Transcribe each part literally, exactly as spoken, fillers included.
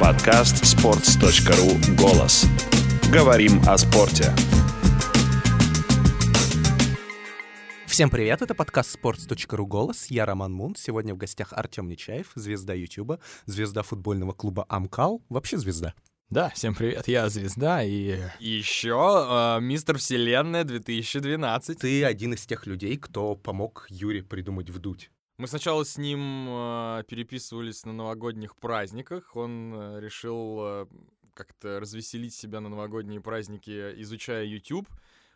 Подкаст sports точка ру «Голос». Говорим о спорте. Всем привет, это подкаст sports точка ру «Голос», я Роман Мун, сегодня в гостях Артем Нечаев, звезда Ютуба, звезда футбольного клуба «Амкал», вообще звезда. Да, всем привет, я звезда и... Еще э, мистер Вселенная две тысячи двенадцать. Ты один из тех людей, кто помог Юре придумать вдуть. Мы сначала с ним э, переписывались на новогодних праздниках, он э, решил э, как-то развеселить себя на новогодние праздники, изучая YouTube.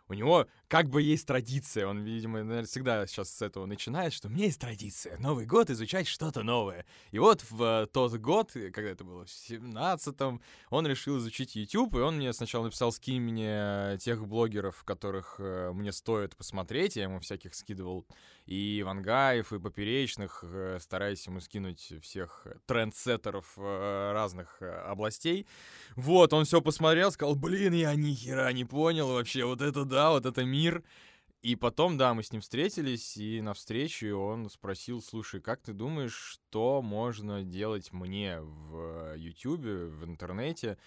У него как бы есть традиция, он, видимо, наверное, всегда сейчас с этого начинает, что у меня есть традиция, Новый год изучать что-то новое. И вот в тот год, когда это было, в семнадцатом, он решил изучить YouTube, и он мне сначала написал: скинь мне тех блогеров, которых мне стоит посмотреть, я ему всяких скидывал, и Вангаев, и Поперечных, стараясь ему скинуть всех трендсеттеров разных областей. Вот, он все посмотрел, сказал: блин, я ни хера не понял вообще, вот это да, вот это мир. И потом, да, мы с ним встретились, и на встрече он спросил: слушай, как ты думаешь, что можно делать мне в Ютубе, в интернете,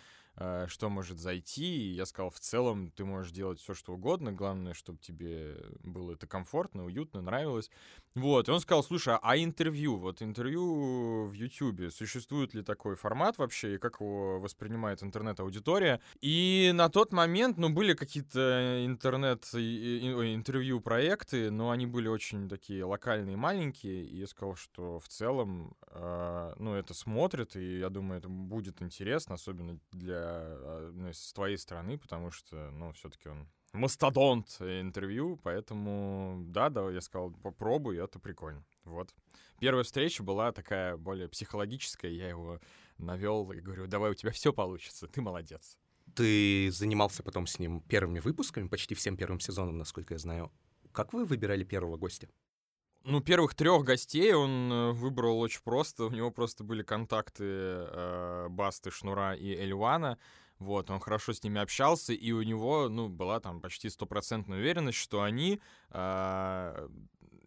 что может зайти? И я сказал: в целом ты можешь делать все, что угодно, главное, чтобы тебе было это комфортно, уютно, нравилось. Вот, и он сказал: слушай, а интервью, вот интервью в Ютубе, существует ли такой формат вообще, и как его воспринимает интернет-аудитория? И на тот момент, ну, были какие-то интернет-интервью-проекты, но они были очень такие локальные, маленькие, и я сказал, что в целом, э, ну, это смотрят, и я думаю, это будет интересно, особенно для, ну, с твоей стороны, потому что, ну, все-таки он... мастодонт интервью, поэтому да, да, я сказал, попробуй, это прикольно. Вот. Первая встреча была такая более психологическая, я его навел и говорю: давай, у тебя все получится, ты молодец. Ты занимался потом с ним первыми выпусками, почти всем первым сезоном, насколько я знаю. Как вы выбирали первого гостя? Ну, первых трех гостей он выбрал очень просто, у него просто были контакты э, Басты, Шнура и Эльвана. Вот, он хорошо с ними общался, и у него, ну, была там почти стопроцентная уверенность, что они, э,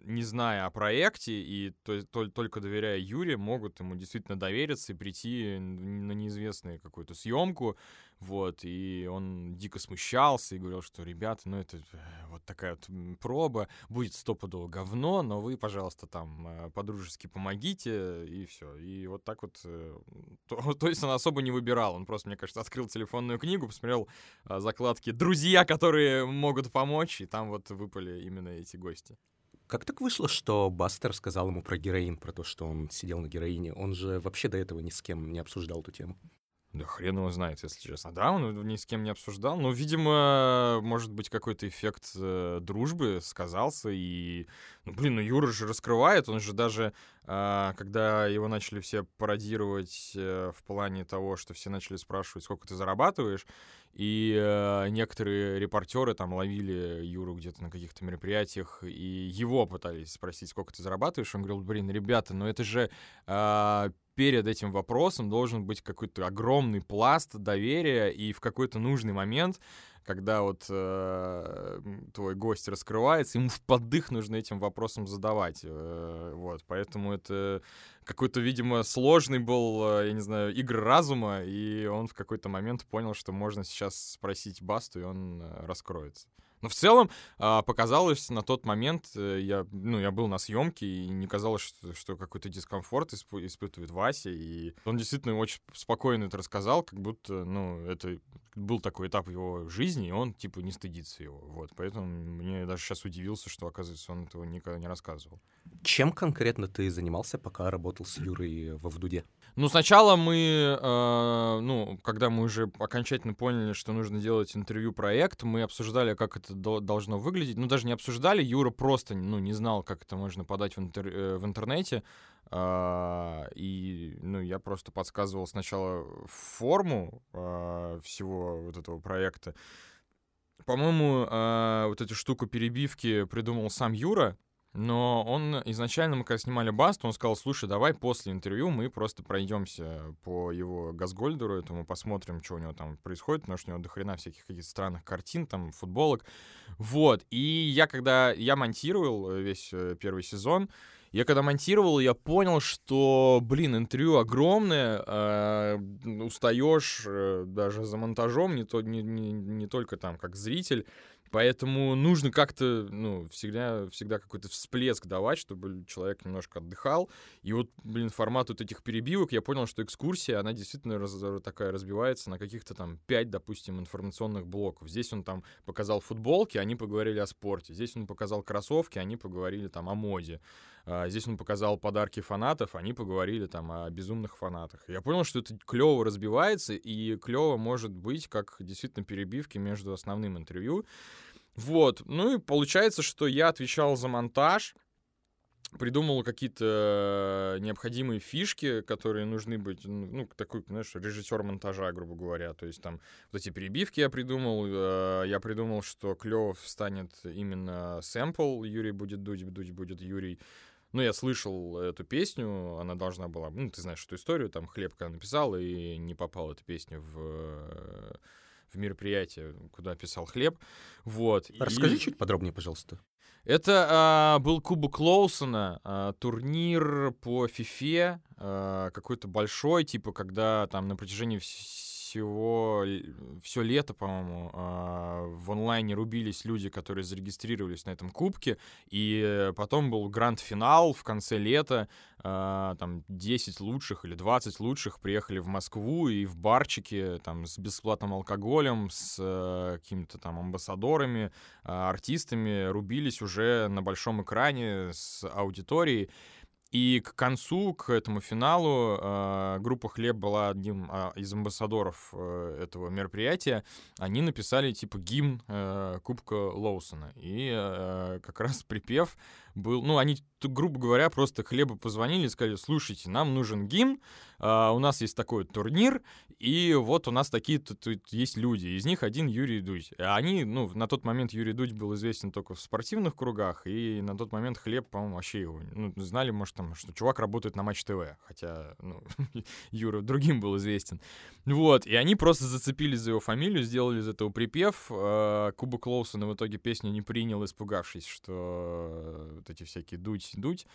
не зная о проекте и то, то, только доверяя Юре, могут ему действительно довериться и прийти на неизвестную какую-то съемку. Вот, и он дико смущался и говорил, что, ребята, ну, это вот такая вот проба, будет стопудово говно, но вы, пожалуйста, там по-дружески помогите, и все. И вот так вот, то, то есть он особо не выбирал, он просто, мне кажется, открыл телефонную книгу, посмотрел закладки «Друзья, которые могут помочь», и там вот выпали именно эти гости. Как так вышло, что Бастер сказал ему про героин, про то, что он сидел на героине? Он же вообще до этого ни с кем не обсуждал эту тему. Да хрен его знает, если честно. Да, он ни с кем не обсуждал, но, видимо, может быть, какой-то эффект э, дружбы сказался, и, ну, блин, ну Юра же раскрывает, он же даже, э, когда его начали все пародировать э, в плане того, что все начали спрашивать, сколько ты зарабатываешь, и э, некоторые репортеры там ловили Юру где-то на каких-то мероприятиях, и его пытались спросить, сколько ты зарабатываешь, он говорил: блин, ребята, ну это же... Э, перед этим вопросом должен быть какой-то огромный пласт доверия, и в какой-то нужный момент, когда вот э, твой гость раскрывается, ему вподых нужно этим вопросом задавать. Э, вот, поэтому это какой-то, видимо, сложный был, я не знаю, игр разума, и он в какой-то момент понял, что можно сейчас спросить Басту, и он раскроется. Но в целом показалось на тот момент, я, ну, я был на съемке, и не казалось, что, что какой-то дискомфорт исп- испытывает Вася, и он действительно очень спокойно это рассказал, как будто, ну, это был такой этап его жизни, и он, типа, не стыдится его, вот, поэтому мне даже сейчас удивился, что, оказывается, он этого никогда не рассказывал. Чем конкретно ты занимался, пока работал с Юрой во «Вдуде»? Ну, сначала мы, э, ну, когда мы уже окончательно поняли, что нужно делать интервью-проект, мы обсуждали, как это должно выглядеть. Ну, даже не обсуждали, Юра просто, ну, не знал, как это можно подать в, интер- в интернете. Э, и, ну, я просто подсказывал сначала форму э, всего вот этого проекта. По-моему, э, вот эту штуку перебивки придумал сам Юра. Но он изначально, мы когда снимали Басту, он сказал: слушай, давай после интервью мы просто пройдемся по его газгольдеру, этому, посмотрим, что у него там происходит, потому что у него дохрена всяких каких-то странных картин, там, футболок. Вот, и я когда, я монтировал весь первый сезон, Я когда монтировал, я понял, что, блин, интервью огромное, э, устаешь э, даже за монтажом, не, то, не, не, не только там как зритель, поэтому нужно как-то, ну, всегда, всегда какой-то всплеск давать, чтобы человек немножко отдыхал. И вот, блин, формат вот этих перебивок, я понял, что экскурсия, она действительно раз, такая разбивается на каких-то там пять, допустим, информационных блоков. Здесь он там показал футболки, они поговорили о спорте. Здесь он показал кроссовки, они поговорили там о моде. Здесь он показал подарки фанатов, они поговорили там о безумных фанатах. Я понял, что это клево разбивается, и клево может быть, как действительно перебивки между основным интервью. Вот, ну и получается, что я отвечал за монтаж, придумал какие-то необходимые фишки, которые нужны быть, ну, такой, знаешь, режиссер монтажа, грубо говоря. То есть там вот эти перебивки я придумал. Э, я придумал, что клёво встанет именно сэмпл «Юрий будет Дудь, Дудь будет Юрий». Ну, я слышал эту песню, она должна была... Ну, ты знаешь эту историю, там Хлеб когда написал, и не попал эта песня в... в мероприятие, куда писал Хлеб. Вот. Расскажи и... чуть подробнее, пожалуйста. Это а, был Кубок Лоусена, а, турнир по FIFA, а, какой-то большой, типа, когда там на протяжении всего, все лето, по-моему, а, в онлайне рубились люди, которые зарегистрировались на этом кубке, и потом был гранд-финал в конце лета, а, там десять лучших или двадцать лучших приехали в Москву и в барчике там с бесплатным алкоголем, с а, какими-то там амбассадорами, а, артистами рубились уже на большом экране с аудиторией. И к концу, к этому финалу, э, группа «Хлеб» была одним э, из амбассадоров э, этого мероприятия. Они написали, типа, гимн э, Кубка Лоусена. И э, как раз припев был... Ну, они, грубо говоря, просто Хлебу позвонили и сказали: слушайте, нам нужен гимн, э, у нас есть такой турнир, и вот у нас такие-то есть люди. Из них один Юрий Дудь. Они, ну, на тот момент Юрий Дудь был известен только в спортивных кругах, и на тот момент Хлеб, по-моему, вообще его, ну, знали, может, там, что чувак работает на Матч ТВ, хотя, ну, Юра другим был известен. Вот, и они просто зацепились за его фамилию, сделали из этого припев. Кубок Лоусена в итоге песню не принял, испугавшись, что вот эти всякие дуть, дуть.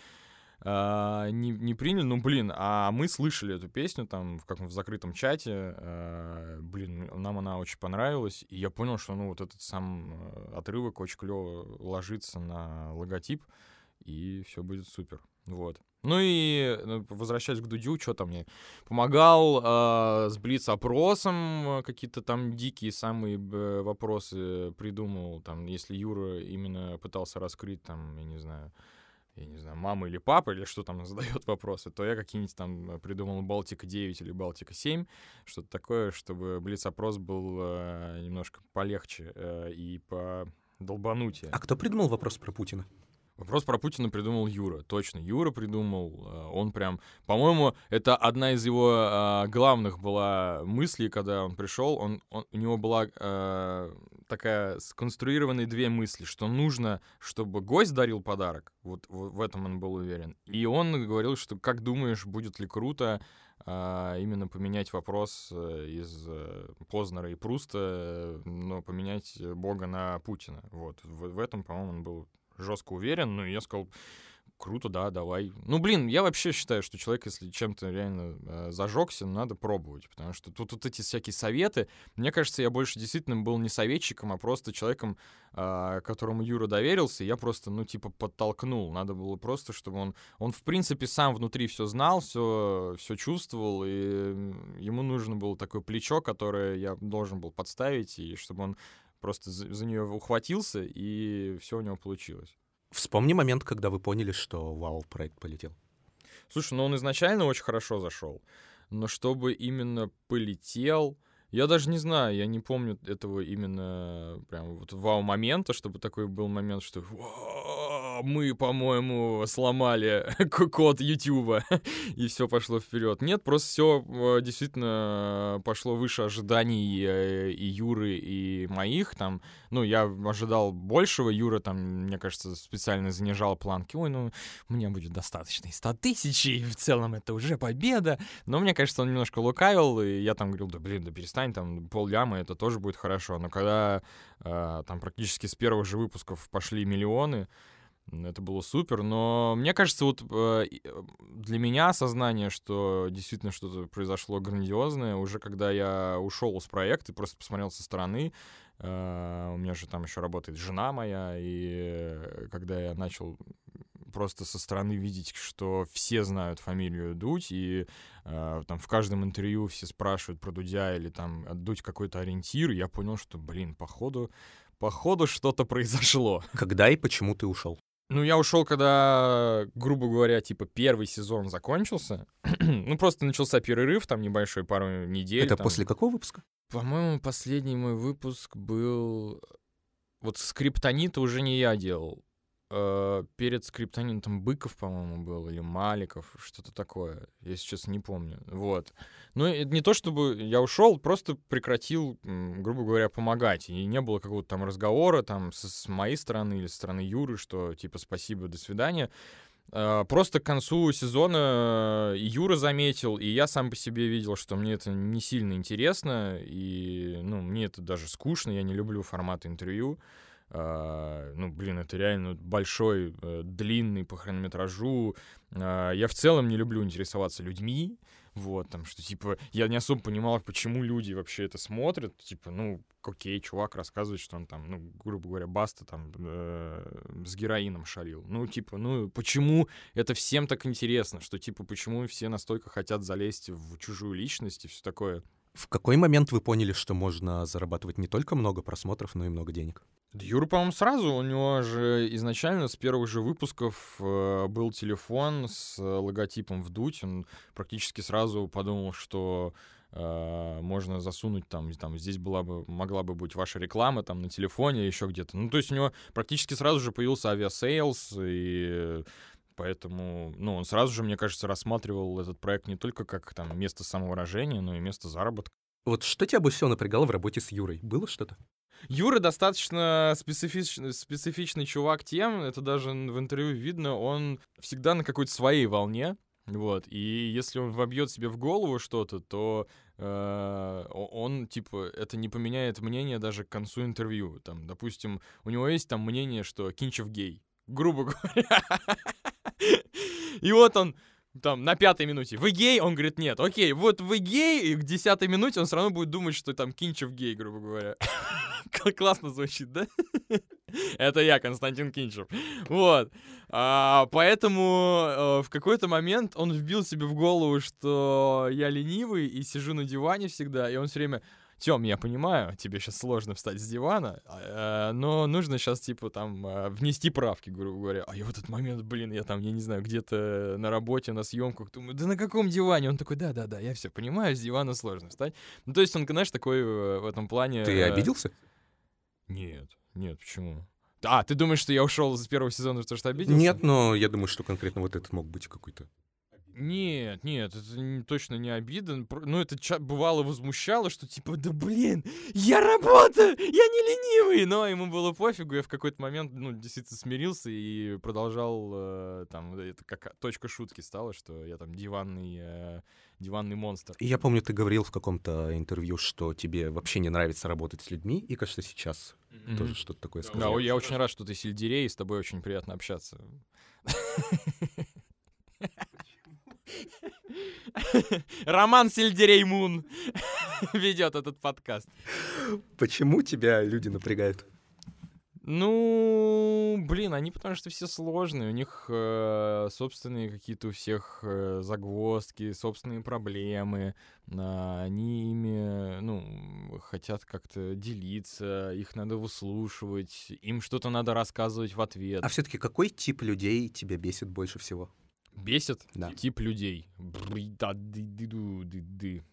Uh, не, не приняли, ну, блин, а мы слышали эту песню там в каком-то закрытом чате, uh, блин, нам она очень понравилась, и я понял, что, ну, вот этот сам отрывок очень клево ложится на логотип, и все будет супер, вот. Ну и возвращаясь к Дудю, что там мне помогал э, с блиц-опросом, какие-то там дикие самые вопросы придумал, там, если Юра именно пытался раскрыть, там, я не знаю, я не знаю, мама или папа, или что там задает вопросы, то я какие-нибудь там придумал Балтика девять или Балтика семь, что-то такое, чтобы блиц-опрос был э, немножко полегче э, и подолбанутее. А кто придумал вопрос про Путина? Вопрос про Путина придумал Юра, точно, Юра придумал, он прям, по-моему, это одна из его э, главных была мыслей, когда он пришел, он, он, у него была э, такая сконструированные две мысли, что нужно, чтобы гость дарил подарок, вот, вот в этом он был уверен, и он говорил, что как думаешь, будет ли круто э, именно поменять вопрос из э, Познера и Пруста, но поменять Бога на Путина, вот, в, в этом, по-моему, он был жестко уверен, но я сказал: круто, да, давай. Ну, блин, я вообще считаю, что человек, если чем-то реально э, зажегся, надо пробовать, потому что тут вот эти всякие советы, мне кажется, я больше действительно был не советчиком, а просто человеком, э, которому Юра доверился, и я просто, ну, типа, подтолкнул, надо было просто, чтобы он, он в принципе, сам внутри все знал, все, все чувствовал, и ему нужно было такое плечо, которое я должен был подставить, и чтобы он просто за нее ухватился, и все у него получилось. Вспомни момент, когда вы поняли, что вау, проект полетел. Слушай, ну он изначально очень хорошо зашел, но чтобы именно полетел, я даже не знаю, я не помню этого именно прям вот вау-момента, чтобы такой был момент, что мы, по-моему, сломали код Ютуба, и все пошло вперед. Нет, просто все действительно пошло выше ожиданий и Юры, и моих. Там, ну, я ожидал большего. Юра, там, мне кажется, специально занижал планки. Ой, ну, мне будет достаточно и сто тысяч, и в целом это уже победа. Но мне кажется, он немножко лукавил, и я там говорил: да, блин, да перестань, там, полляма, это тоже будет хорошо. Но когда там практически с первых же выпусков пошли миллионы, Это было супер, но мне кажется, вот для меня осознание, что действительно что-то произошло грандиозное, уже когда я ушел с проекта и просто посмотрел со стороны, у меня же там еще работает жена моя, и когда я начал просто со стороны видеть, что все знают фамилию Дудь, и э, там в каждом интервью все спрашивают про Дудя или там Дудь какой-то ориентир, и я понял, что, блин, походу, походу что-то произошло. Когда и почему ты ушел? Ну, я ушел, когда, грубо говоря, типа первый сезон закончился. Ну, просто начался перерыв, там небольшой, пару недель. Это там... после какого выпуска? По-моему, последний мой выпуск был... Вот с Криптонита уже не я делал. Перед Криптонитом Быков, по-моему, был, или Маликов, что-то такое, я сейчас не помню, вот. Ну, не то чтобы я ушел, просто прекратил, грубо говоря, помогать, и не было какого-то там разговора там с моей стороны или со стороны Юры, что типа спасибо, до свидания. Просто к концу сезона Юра заметил, и я сам по себе видел, что мне это не сильно интересно, и, ну, мне это даже скучно, я не люблю формат интервью. Ну, блин, это реально большой, длинный по хронометражу. Я в целом не люблю интересоваться людьми. Вот, там, что, типа, я не особо понимал, почему люди вообще это смотрят. Типа, ну, окей, чувак рассказывает, что он там, ну, грубо говоря, Баста там э, с героином шалил. Ну, типа, ну, почему это всем так интересно? Что, типа, почему все настолько хотят залезть в чужую личность и все такое? В какой момент вы поняли, что можно зарабатывать не только много просмотров, но и много денег? Юра, по-моему, сразу. У него же изначально с первых же выпусков был телефон с логотипом «Вдуть». Он практически сразу подумал, что э, можно засунуть там, там здесь была бы, могла бы быть ваша реклама там на телефоне, еще где-то. Ну, то есть у него практически сразу же появился авиасейлс, и поэтому, ну, он сразу же, мне кажется, рассматривал этот проект не только как там место самовыражения, но и место заработка. Вот что тебя больше всего напрягало в работе с Юрой? Было что-то? Юра достаточно специфичный, специфичный чувак тем, это даже в интервью видно, он всегда на какой-то своей волне, вот, и если он вобьет себе в голову что-то, то э, он, типа, это не поменяет мнение даже к концу интервью, там, допустим, у него есть там мнение, что Кинчев гей, грубо говоря, и вот он, там, на пятой минуте, вы гей? Он говорит, нет. Окей, вот вы гей, и к десятой минуте он все равно будет думать, что там Кинчев гей, грубо говоря. Классно звучит, да? Это я, Константин Кинчев. Вот. А, поэтому а, в какой-то момент он вбил себе в голову, что я ленивый и сижу на диване всегда, и он все время... Тём, я понимаю, тебе сейчас сложно встать с дивана, э, но нужно сейчас, типа, там, э, внести правки, грубо говоря. А я в этот момент, блин, я там, я не знаю, где-то на работе, на съемках, думаю, да на каком диване? Он такой, да-да-да, я все понимаю, с дивана сложно встать. Ну, то есть он, знаешь, такой э, в этом плане... Э... Ты обиделся? Нет, нет, почему? А, ты думаешь, что я ушел с первого сезона, потому что обиделся? Нет, но я думаю, что конкретно вот этот мог быть какой-то... Нет, нет, это не, точно не обида. Ну, это ча- бывало возмущало, что типа, да блин, я работаю, я не ленивый. Но ему было пофигу, я в какой-то момент, ну, действительно смирился и продолжал, э, там, это как точка шутки стала, что я там диванный, э, диванный монстр. И я помню, ты говорил в каком-то интервью, что тебе вообще не нравится работать с людьми, и, кажется, сейчас mm-hmm. тоже что-то такое сказал. Да, я очень рад, что ты сельдерей, и с тобой очень приятно общаться. Роман Сельдерей Мун ведет этот подкаст. Почему тебя люди напрягают? Ну, блин, они потому что все сложные. У них э, собственные какие-то у всех э, загвоздки, собственные проблемы. Э, они ими, ну, хотят как-то делиться, их надо выслушивать, им что-то надо рассказывать в ответ. А все-таки какой тип людей тебя бесит больше всего? Бесит? Да. Тип людей.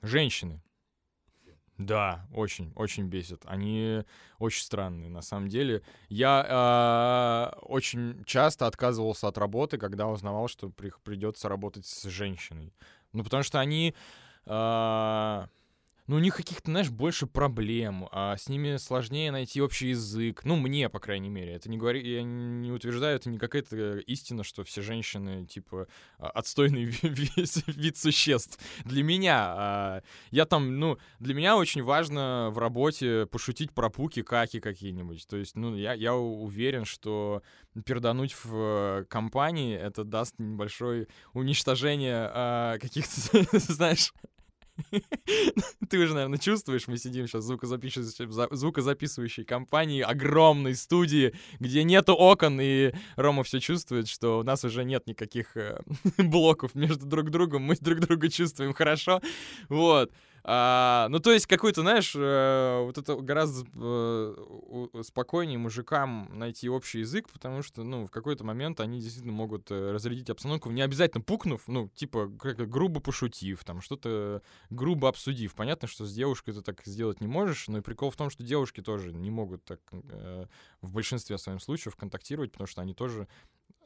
Женщины. Да, очень, очень бесит. Они очень странные, на самом деле. Я э, очень часто отказывался от работы, когда узнавал, что при, придется работать с женщиной. Ну, потому что они... Э, ну, у них каких-то, знаешь, больше проблем, а с ними сложнее найти общий язык. Ну, мне, по крайней мере. Это не говорю, я не утверждаю, это не какая-то истина, что все женщины, типа, отстойный вид существ. Для меня, я там, ну, для меня очень важно в работе пошутить про пуки, каки какие-нибудь. То есть, ну, я, я уверен, что пердануть в компании, это даст небольшое уничтожение каких-то, знаешь... Ты уже, наверное, чувствуешь, мы сидим сейчас в звукозаписывающей, звукозаписывающей компании, огромной студии, где нету окон, и Рома все чувствует, что у нас уже нет никаких блоков между друг другом, мы друг друга чувствуем хорошо, вот. А, ну, то есть, какой-то, знаешь, вот это гораздо спокойнее мужикам найти общий язык, потому что, ну, в какой-то момент они действительно могут разрядить обстановку, не обязательно пукнув, ну, типа, грубо пошутив, там, что-то грубо обсудив. Понятно, что с девушкой ты так сделать не можешь, но и прикол в том, что девушки тоже не могут так в большинстве своем случаев контактировать, потому что они тоже...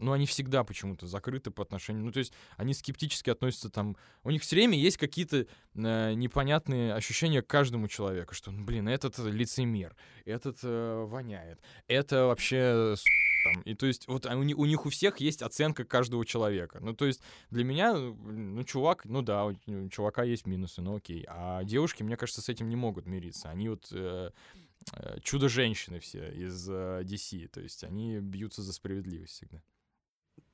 Ну, они всегда почему-то закрыты по отношению... Ну, то есть они скептически относятся там... У них все время есть какие-то э, непонятные ощущения к каждому человеку, что, ну, блин, этот лицемер, этот э, воняет, это вообще... Там. И то есть вот у, у них у всех есть оценка каждого человека. Ну, то есть для меня, ну, чувак... Ну, да, у, у чувака есть минусы, ну, окей. А девушки, мне кажется, с этим не могут мириться. Они вот... Э, чудо-женщины все из э, ди си. То есть они бьются за справедливость всегда.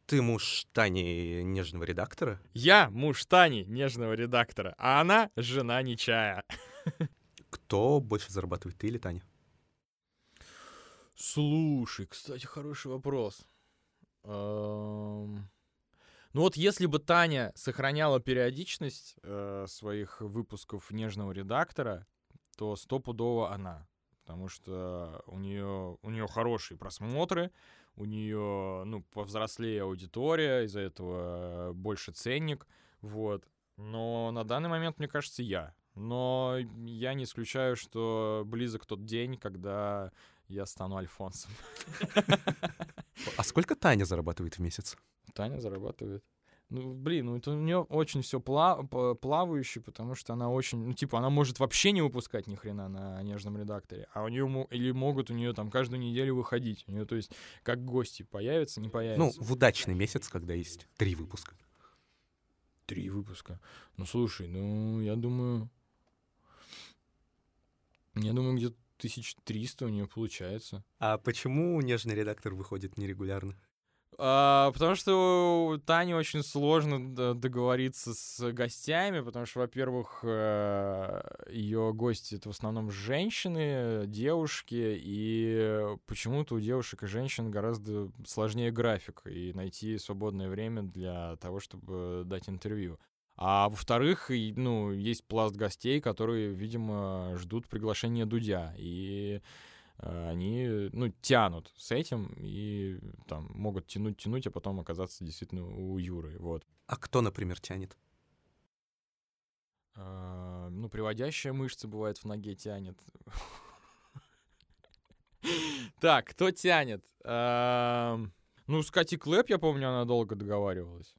Ты муж Тани Нежного Редактора? Я муж Тани Нежного Редактора, а она жена Нечая. Кто больше зарабатывает, ты или Таня? Слушай, кстати, хороший вопрос. Эм... Ну вот если бы Таня сохраняла периодичность э, своих выпусков Нежного Редактора, то стопудово она. Потому что у нее, у нее хорошие просмотры, у нее, ну, повзрослее аудитория, из-за этого больше ценник, вот. Но на данный момент, мне кажется, я. Но я не исключаю, что близок тот день, когда я стану Альфонсом. А сколько Таня зарабатывает в месяц? Таня зарабатывает... Ну, блин, ну это у нее очень все пла- плавающе, потому что она очень, ну, типа, она может вообще не выпускать ни хрена на Нежном Редакторе, а у нее м- или могут у нее там каждую неделю выходить. У нее, то есть, как гости появятся, не появятся. Ну, в удачный месяц, когда есть три выпуска. Три выпуска. Ну, слушай, ну, я думаю... Я думаю, где-то тысяча триста у нее получается. А почему Нежный Редактор выходит нерегулярно? А, потому что Тане очень сложно договориться с гостями, потому что, во-первых, ее гости — это в основном женщины, девушки, и почему-то у девушек и женщин гораздо сложнее график и найти свободное время для того, чтобы дать интервью. А во-вторых, ну, есть пласт гостей, которые, видимо, ждут приглашения Дудя, и... они, ну, тянут с этим и там могут тянуть-тянуть, а потом оказаться действительно у Юры, вот. А кто, например, тянет? А, ну, приводящая мышца, бывает, в ноге тянет. Так, кто тянет? Ну, с Катей Клэп, я помню, она долго договаривалась.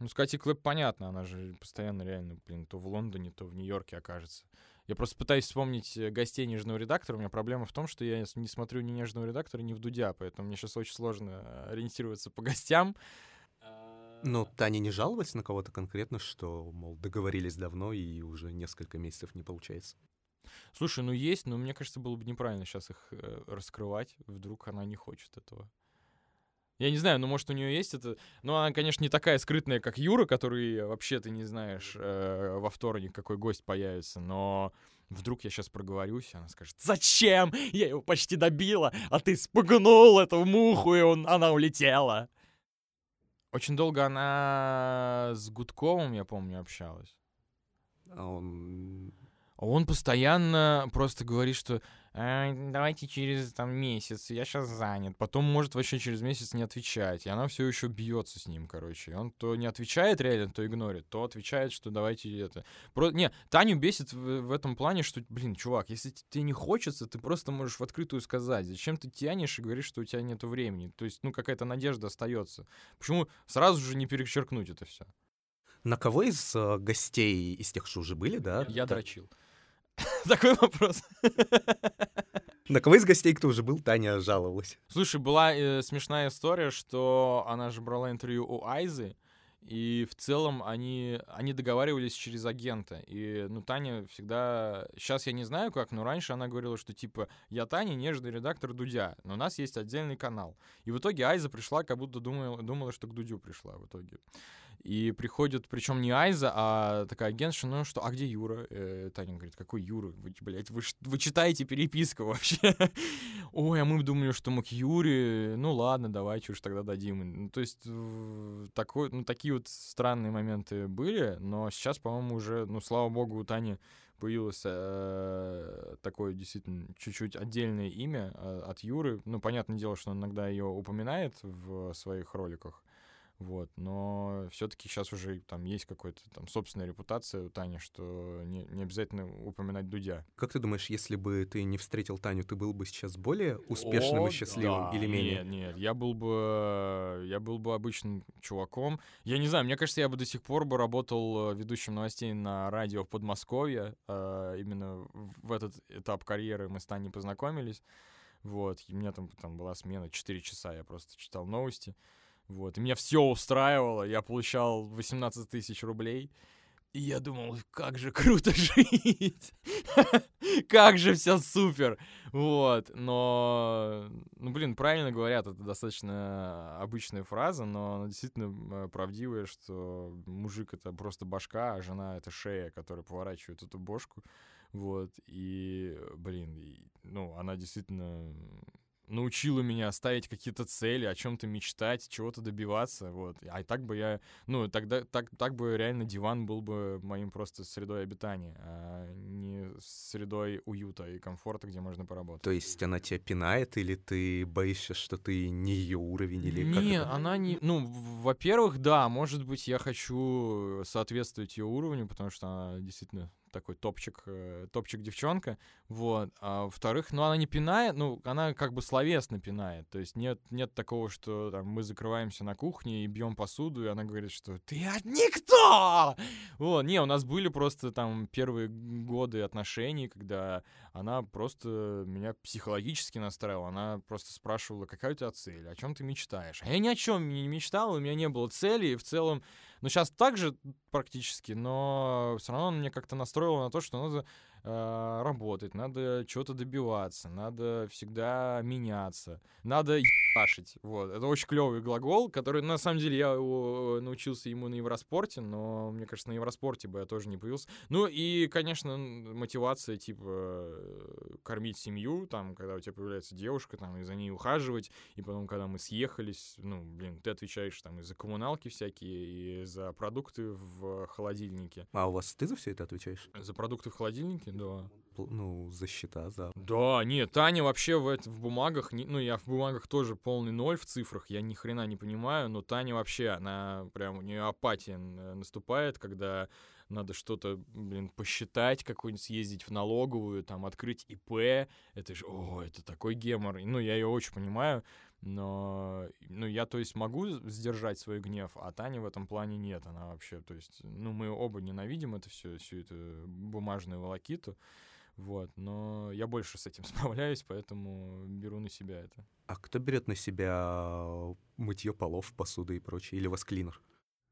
Ну, с Катей Клэп понятно, она же постоянно реально, блин, то в Лондоне, то в Нью-Йорке окажется. Я просто пытаюсь вспомнить гостей Нежного Редактора. У меня проблема в том, что я не смотрю ни Нежного Редактора, ни в Дудя, поэтому мне сейчас очень сложно ориентироваться по гостям. Но Таня не жаловалась на кого-то конкретно, что, мол, договорились давно и уже несколько месяцев не получается? Слушай, ну есть, но мне кажется, было бы неправильно сейчас их раскрывать. Вдруг она не хочет этого. Я не знаю, ну, может, у нее есть это... Ну, она, конечно, не такая скрытная, как Юра, который вообще ты не знаешь э, во вторник, какой гость появится, но вдруг я сейчас проговорюсь, она скажет: «Зачем? Я его почти добила, а ты спугнул эту муху, и он... она улетела!» Очень долго она с Гудковым, я помню, общалась. А он... Он постоянно просто говорит, что э, давайте через там месяц, я сейчас занят. Потом может вообще через месяц не отвечать. И она все еще бьется с ним, короче. И он то не отвечает реально, то игнорит, то отвечает, что давайте это... Про... Не, Таню бесит в, в этом плане, что, блин, чувак, если тебе не хочется, ты просто можешь в открытую сказать. Зачем ты тянешь и говоришь, что у тебя нету времени? То есть, ну, какая-то надежда остается. Почему сразу же не перечеркнуть это все? На кого из э, гостей, из тех, что уже были, да? Я, я дрочил. Такой вопрос. На кого из гостей кто уже был, Таня жаловалась. Слушай, была э, смешная история, что она же брала интервью у Айзы, и в целом они, они договаривались через агента. И, ну, Таня всегда... Сейчас я не знаю как, но раньше она говорила, что типа «Я Таня, нежный редактор Дудя, но у нас есть отдельный канал». И в итоге Айза пришла, как будто думала, думала что к Дудю пришла в итоге. И приходит, причем не Айза, а такая агентша, ну что, а где Юра? Э, Таня говорит, какой Юра? Вы, блядь, вы, вы читаете переписку вообще? Ой, а мы думали, что мы к Юре. Ну ладно, давайте уж тогда дадим. Ну, то есть такой, ну, такие вот странные моменты были, но сейчас, по-моему, уже, ну, слава богу, у Тани появилось э, такое действительно чуть-чуть отдельное имя от Юры. Ну, понятное дело, что он иногда ее упоминает в своих роликах. Вот, но все-таки сейчас уже там есть какая-то там собственная репутация у Тани, что не, не обязательно упоминать Дудя. Как ты думаешь, если бы ты не встретил Таню, ты был бы сейчас более успешным О, и счастливым да, или менее? Нет, нет, я был бы, я был бы обычным чуваком. Я не знаю, мне кажется, я бы до сих пор бы работал ведущим новостей на радио в Подмосковье. Именно в этот этап карьеры мы с Таней познакомились. Вот, и у меня там, там была смена четыре часа, я просто читал новости. Вот, и меня все устраивало, я получал восемнадцать тысяч рублей, и я думал, как же круто жить, как же все супер, вот, но, ну, блин, правильно говорят, это достаточно обычная фраза, но она действительно правдивая, что мужик — это просто башка, а жена — это шея, которая поворачивает эту бошку, вот, и, блин, и, ну, она действительно... научила меня ставить какие-то цели, о чем-то мечтать, чего-то добиваться, вот. А так бы я, ну, тогда так, так бы реально диван был бы моим просто средой обитания, а не средой уюта и комфорта, где можно поработать. То есть она тебя пинает, или ты боишься, что ты не ее уровень, или не, как Нет, она не... Ну, во-первых, да, может быть, я хочу соответствовать ее уровню, потому что она действительно... такой топчик, топчик девчонка, вот, а во-вторых, ну, она не пинает, ну, она как бы словесно пинает, то есть нет, нет такого, что там, мы закрываемся на кухне и бьем посуду, и она говорит, что «ты от никто!» Вот, не, у нас были просто там первые годы отношений, когда она просто меня психологически настраивала, она просто спрашивала, какая у тебя цель, о чем ты мечтаешь, а я ни о чем не мечтал, у меня не было цели, и в целом, ну, сейчас так же практически, но все равно он меня как-то настроил на то, что надо э, работать, надо чего-то добиваться, надо всегда меняться, надо ебашить. Вот. Это очень клевый глагол, который, на самом деле, я его, научился ему на Евроспорте, но, мне кажется, на Евроспорте бы я тоже не появился. Ну и, конечно, мотивация, типа, кормить семью, там, когда у тебя появляется девушка, там, и за ней ухаживать, и потом, когда мы съехались, ну, блин, ты отвечаешь, там, и за коммуналки всякие, и за продукты в холодильнике. А у вас ты за все это отвечаешь? За продукты в холодильнике, да. Ну, за счета, за... Да, нет, Таня вообще в, в бумагах... Не, ну, я в бумагах тоже полный ноль в цифрах, я ни хрена не понимаю, но Таня вообще, она прям... У нее апатия наступает, когда... Надо что-то, блин, посчитать, какой-нибудь съездить в налоговую, там, открыть ИП. Это же, о, это такой гемор. Ну, я ее очень понимаю, но... Ну, я, то есть, могу сдержать свой гнев, а Таня в этом плане нет. Она вообще, то есть, ну, мы оба ненавидим это все, всю эту бумажную волокиту. Вот, но я больше с этим справляюсь, поэтому беру на себя это. А кто берет на себя мытье полов, посуды и прочее? Или у вас клинер?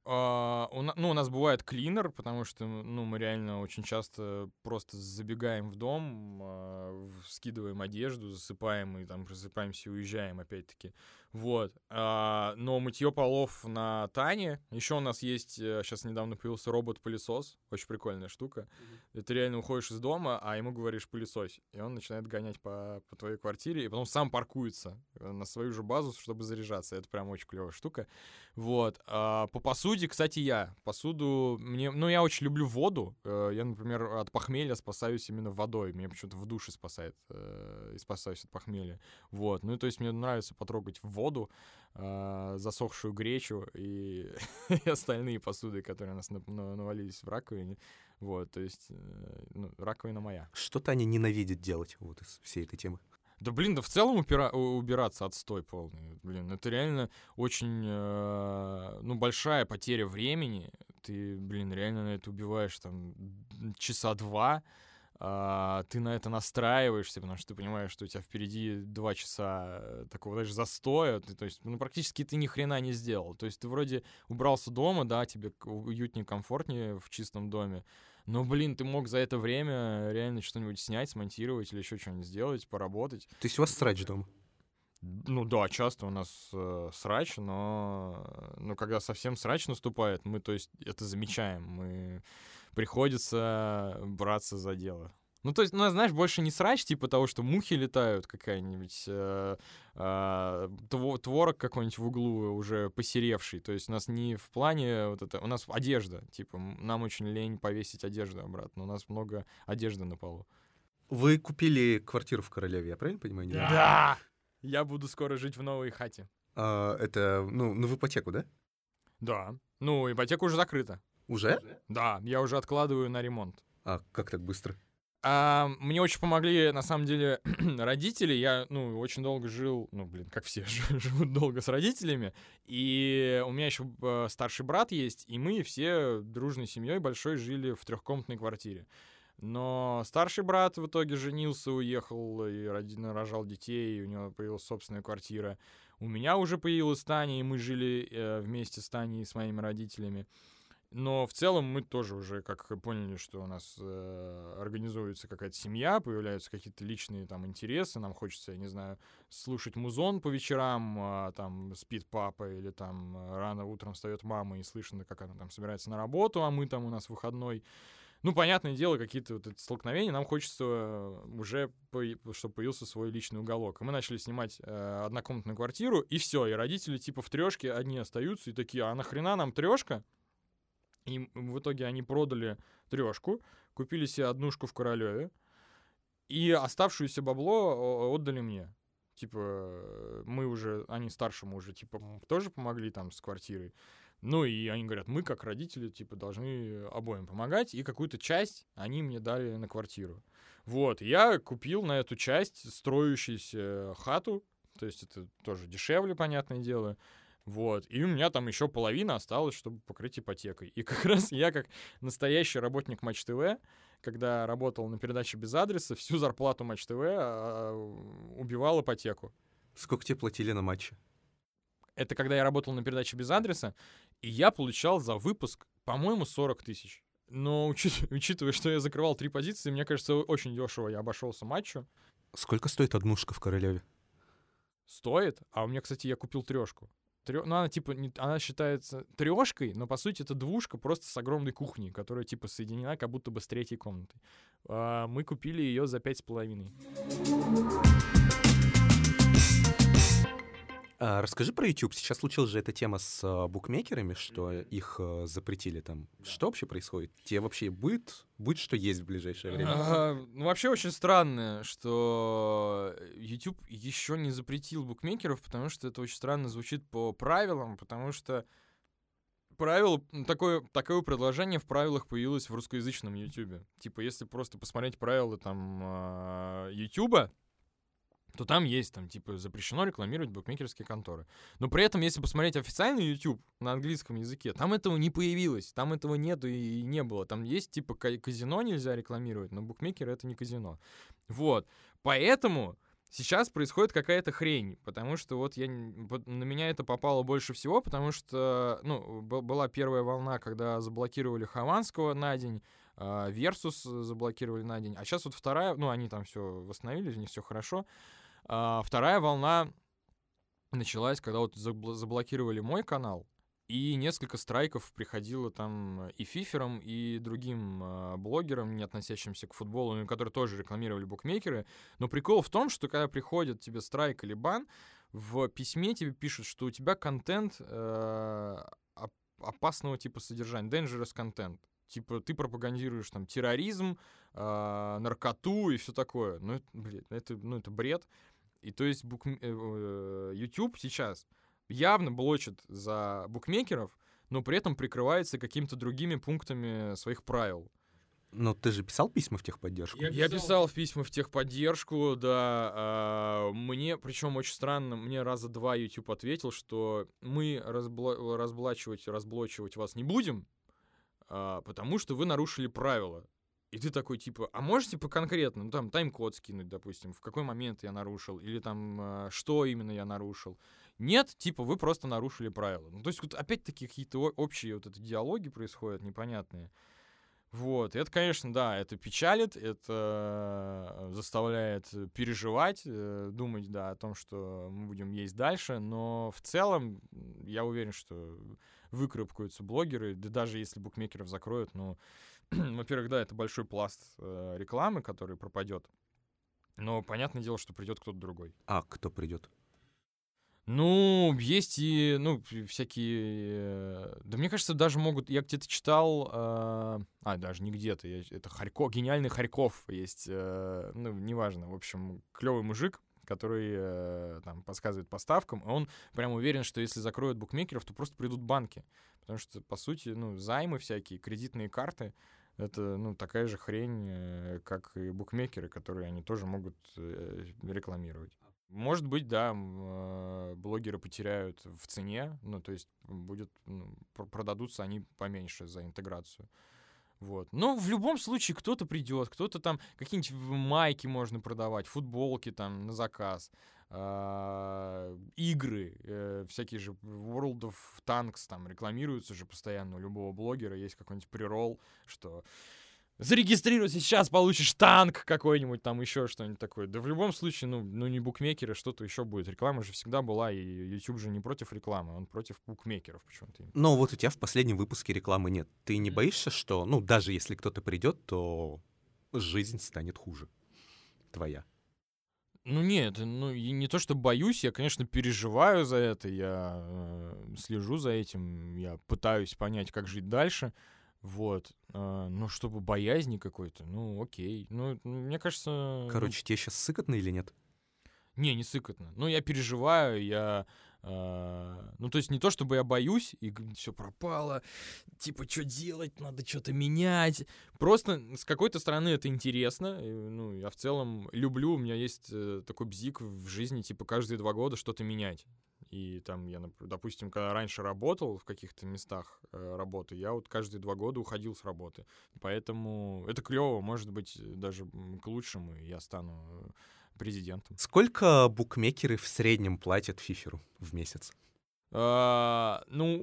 Uh, у, ну, у нас бывает клинер, потому что, ну, мы реально очень часто просто забегаем в дом, uh, скидываем одежду, засыпаем и там просыпаемся и уезжаем опять-таки. Вот. Uh, но мытье полов на Тане. Еще у нас есть, сейчас недавно появился робот-пылесос, очень прикольная штука. Mm-hmm. И ты реально уходишь из дома, а ему говоришь «пылесось», и он начинает гонять по, по твоей квартире, и потом сам паркуется на свою же базу, чтобы заряжаться. Это прям очень клевая штука. Вот. Uh, по посуде, кстати, я. Посуду... Мне, ну, я очень люблю воду. Я, например, от похмелья спасаюсь именно водой. Меня почему-то в душе спасает. Э, и спасаюсь от похмелья. Вот. Ну, то есть мне нравится потрогать воду, э, засохшую гречу и, и остальные посуды, которые у нас на, на, навалились в раковине. Вот. То есть э, ну, раковина моя. Что-то они ненавидят делать вот из всей этой темы. Да, блин, да в целом упира... убираться отстой полный. Блин, это реально очень, э, ну, большая потеря времени. Ты, блин, реально на это убиваешь там часа два, а, ты на это настраиваешься, потому что ты понимаешь, что у тебя впереди два часа такого даже застоя, ты, то есть, ну, практически ты ни хрена не сделал. То есть ты вроде убрался дома, да, тебе уютнее, комфортнее в чистом доме, но, блин, ты мог за это время реально что-нибудь снять, смонтировать или еще что-нибудь сделать, поработать. То есть у вас срач дома? Ну да, часто у нас э, срач, но, но когда совсем срач наступает, мы, то есть, это замечаем, мы приходится браться за дело. Ну, то есть, ну, знаешь, больше не срач, типа того, что мухи летают, какая-нибудь э, э, творог какой-нибудь в углу уже посеревший. То есть у нас не в плане вот это, у нас одежда, типа, нам очень лень повесить одежду обратно, у нас много одежды на полу. Вы купили квартиру в Королеве, я правильно понимаю? Да! Да! Я буду скоро жить в новой хате. А, это, ну, ну, в ипотеку, да? Да. Ну, ипотека уже закрыта. Уже? Да, я уже откладываю на ремонт. А как так быстро? А, мне очень помогли, на самом деле, родители. Я, ну, очень долго жил, ну, блин, как все живут долго с родителями. И у меня еще старший брат есть, и мы все дружной семьей большой жили в трехкомнатной квартире. Но старший брат в итоге женился, уехал и рожал детей, и у него появилась собственная квартира. У меня уже появилась Таня, и мы жили вместе с Таней и с моими родителями. Но в целом мы тоже уже как поняли, что у нас э, организуется какая-то семья, появляются какие-то личные там интересы, нам хочется, я не знаю, слушать музон по вечерам, э, там спит папа или там рано утром встает мама и слышно, как она там собирается на работу, а мы там у нас выходной. Ну, понятное дело, какие-то вот эти столкновения, нам хочется уже, чтобы появился свой личный уголок. И мы начали снимать э, однокомнатную квартиру, и все, и родители типа в трешке одни остаются, и такие, а нахрена нам трешка? И в итоге они продали трешку, купили себе однушку в Королеве, и оставшееся бабло отдали мне. Типа, мы уже, они старшему уже, типа, тоже помогли там с квартирой. Ну, и они говорят, мы, как родители, типа, должны обоим помогать, и какую-то часть они мне дали на квартиру. Вот, я купил на эту часть строящуюся хату, то есть это тоже дешевле, понятное дело, вот, и у меня там еще половина осталась, чтобы покрыть ипотекой. И как раз я, как настоящий работник Матч ТВ, когда работал на передаче «Без адреса», всю зарплату Матч ТВ убивал ипотеку. Сколько тебе платили на матче? Это когда я работал на передаче «Без адреса», и я получал за выпуск, по-моему, сорок тысяч. Но учитывая, что я закрывал три позиции, мне кажется, очень дешево я обошелся матчу. Сколько стоит однушка в Королеве? Стоит? А у меня, кстати, я купил трешку. Трё... Ну, она типа, не... она считается трешкой, но, по сути, это двушка просто с огромной кухней, которая типа соединена как будто бы с третьей комнатой. А мы купили ее за пять с половиной. А, расскажи про YouTube. Сейчас случилась же эта тема с а, букмекерами, что их а, запретили там. Да. Что вообще происходит? Тебе вообще будет, будет что есть в ближайшее время? А, ну, вообще очень странно, что YouTube еще не запретил букмекеров, потому что это очень странно звучит по правилам, потому что правило, такое, такое предложение в правилах появилось в русскоязычном YouTube. Типа, если просто посмотреть правила там YouTube, то там есть, там, типа, запрещено рекламировать букмекерские конторы. Но при этом, если посмотреть официальный YouTube на английском языке, там этого не появилось, там этого нету и не было. Там есть, типа, казино нельзя рекламировать, но букмекеры — это не казино. Вот. Поэтому сейчас происходит какая-то хрень, потому что вот я, на меня это попало больше всего, потому что, ну, была первая волна, когда заблокировали Хованского на день, Версус заблокировали на день, а сейчас вот вторая, ну, они там все восстановились, у них все хорошо. Uh, вторая волна началась, когда вот забл- заблокировали мой канал, и несколько страйков приходило там и фиферам, и другим uh, блогерам, не относящимся к футболу, которые тоже рекламировали букмекеры. Но прикол в том, что когда приходит тебе страйк или бан, в письме тебе пишут, что у тебя контент uh, опасного типа содержания, dangerous content. Типа, ты пропагандируешь там терроризм, uh, наркоту и все такое. Ну, это, блин, это, ну, это бред. И то есть бук... YouTube сейчас явно блочит за букмекеров, но при этом прикрывается какими-то другими пунктами своих правил. Но ты же писал письма в техподдержку? Я писал, Я писал письма в техподдержку, да. Мне, причем очень странно, мне раза два YouTube ответил, что мы разбла... разблачивать, разблочивать вас не будем, потому что вы нарушили правила. И ты такой, типа, а можешь, типа, конкретно, ну, там, тайм-код скинуть, допустим, в какой момент я нарушил, или там, что именно я нарушил. Нет, типа, вы просто нарушили правила. Ну, то есть, вот, опять-таки, какие-то общие вот эти диалоги происходят непонятные. Вот, это, конечно, да, это печалит, это заставляет переживать, думать, да, о том, что мы будем есть дальше, но в целом я уверен, что выкарабкаются блогеры, да даже если букмекеров закроют, ну, во-первых, да, это большой пласт рекламы, который пропадет, но понятное дело, что придет кто-то другой. А кто придет? Ну, есть и, ну, всякие... Да мне кажется, даже могут... Я где-то читал... Э... А, даже не где-то. Я... Это Харьков, гениальный Харьков есть. Э... Ну, неважно. В общем, клевый мужик, который э... там подсказывает по ставкам. Он прям уверен, что если закроют букмекеров, то просто придут банки. Потому что, по сути, ну, займы всякие, кредитные карты... Это, ну, такая же хрень, как и букмекеры, которые они тоже могут рекламировать. Может быть, да, блогеры потеряют в цене, ну, то есть будет, ну, продадутся они поменьше за интеграцию. Вот. Но в любом случае кто-то придет, кто-то там, какие-нибудь майки можно продавать, футболки там на заказ, игры, всякие же World of Tanks там рекламируются же постоянно, у любого блогера есть какой-нибудь преролл, что... Зарегистрируйся, сейчас получишь танк какой-нибудь, там еще что-нибудь такое. Да в любом случае, ну, ну не букмекеры, что-то еще будет. Реклама же всегда была, и YouTube же не против рекламы, он против букмекеров почему-то. Но вот у тебя в последнем выпуске рекламы нет. Ты не боишься, что, ну, даже если кто-то придет, то жизнь станет хуже твоя? Ну нет, ну не то, что боюсь, я, конечно, переживаю за это, я э, слежу за этим, я пытаюсь понять, как жить дальше. Вот, ну, чтобы боязни какой-то, ну, окей. Ну, мне кажется... Короче, ну... тебе сейчас сыкотно или нет? Не, не сыкотно. Ну, я переживаю, я... Э... Ну, то есть не то, чтобы я боюсь, и все пропало, типа, что делать, надо что-то менять. Просто с какой-то стороны это интересно. Ну, я в целом люблю, у меня есть такой бзик в жизни, типа, каждые два года что-то менять. И там я, допустим, когда раньше работал в каких-то местах работы, я вот каждые два года уходил с работы. Поэтому это клево, может быть, даже к лучшему я стану президентом. Сколько букмекеры в среднем платят фиферу в месяц? А, ну,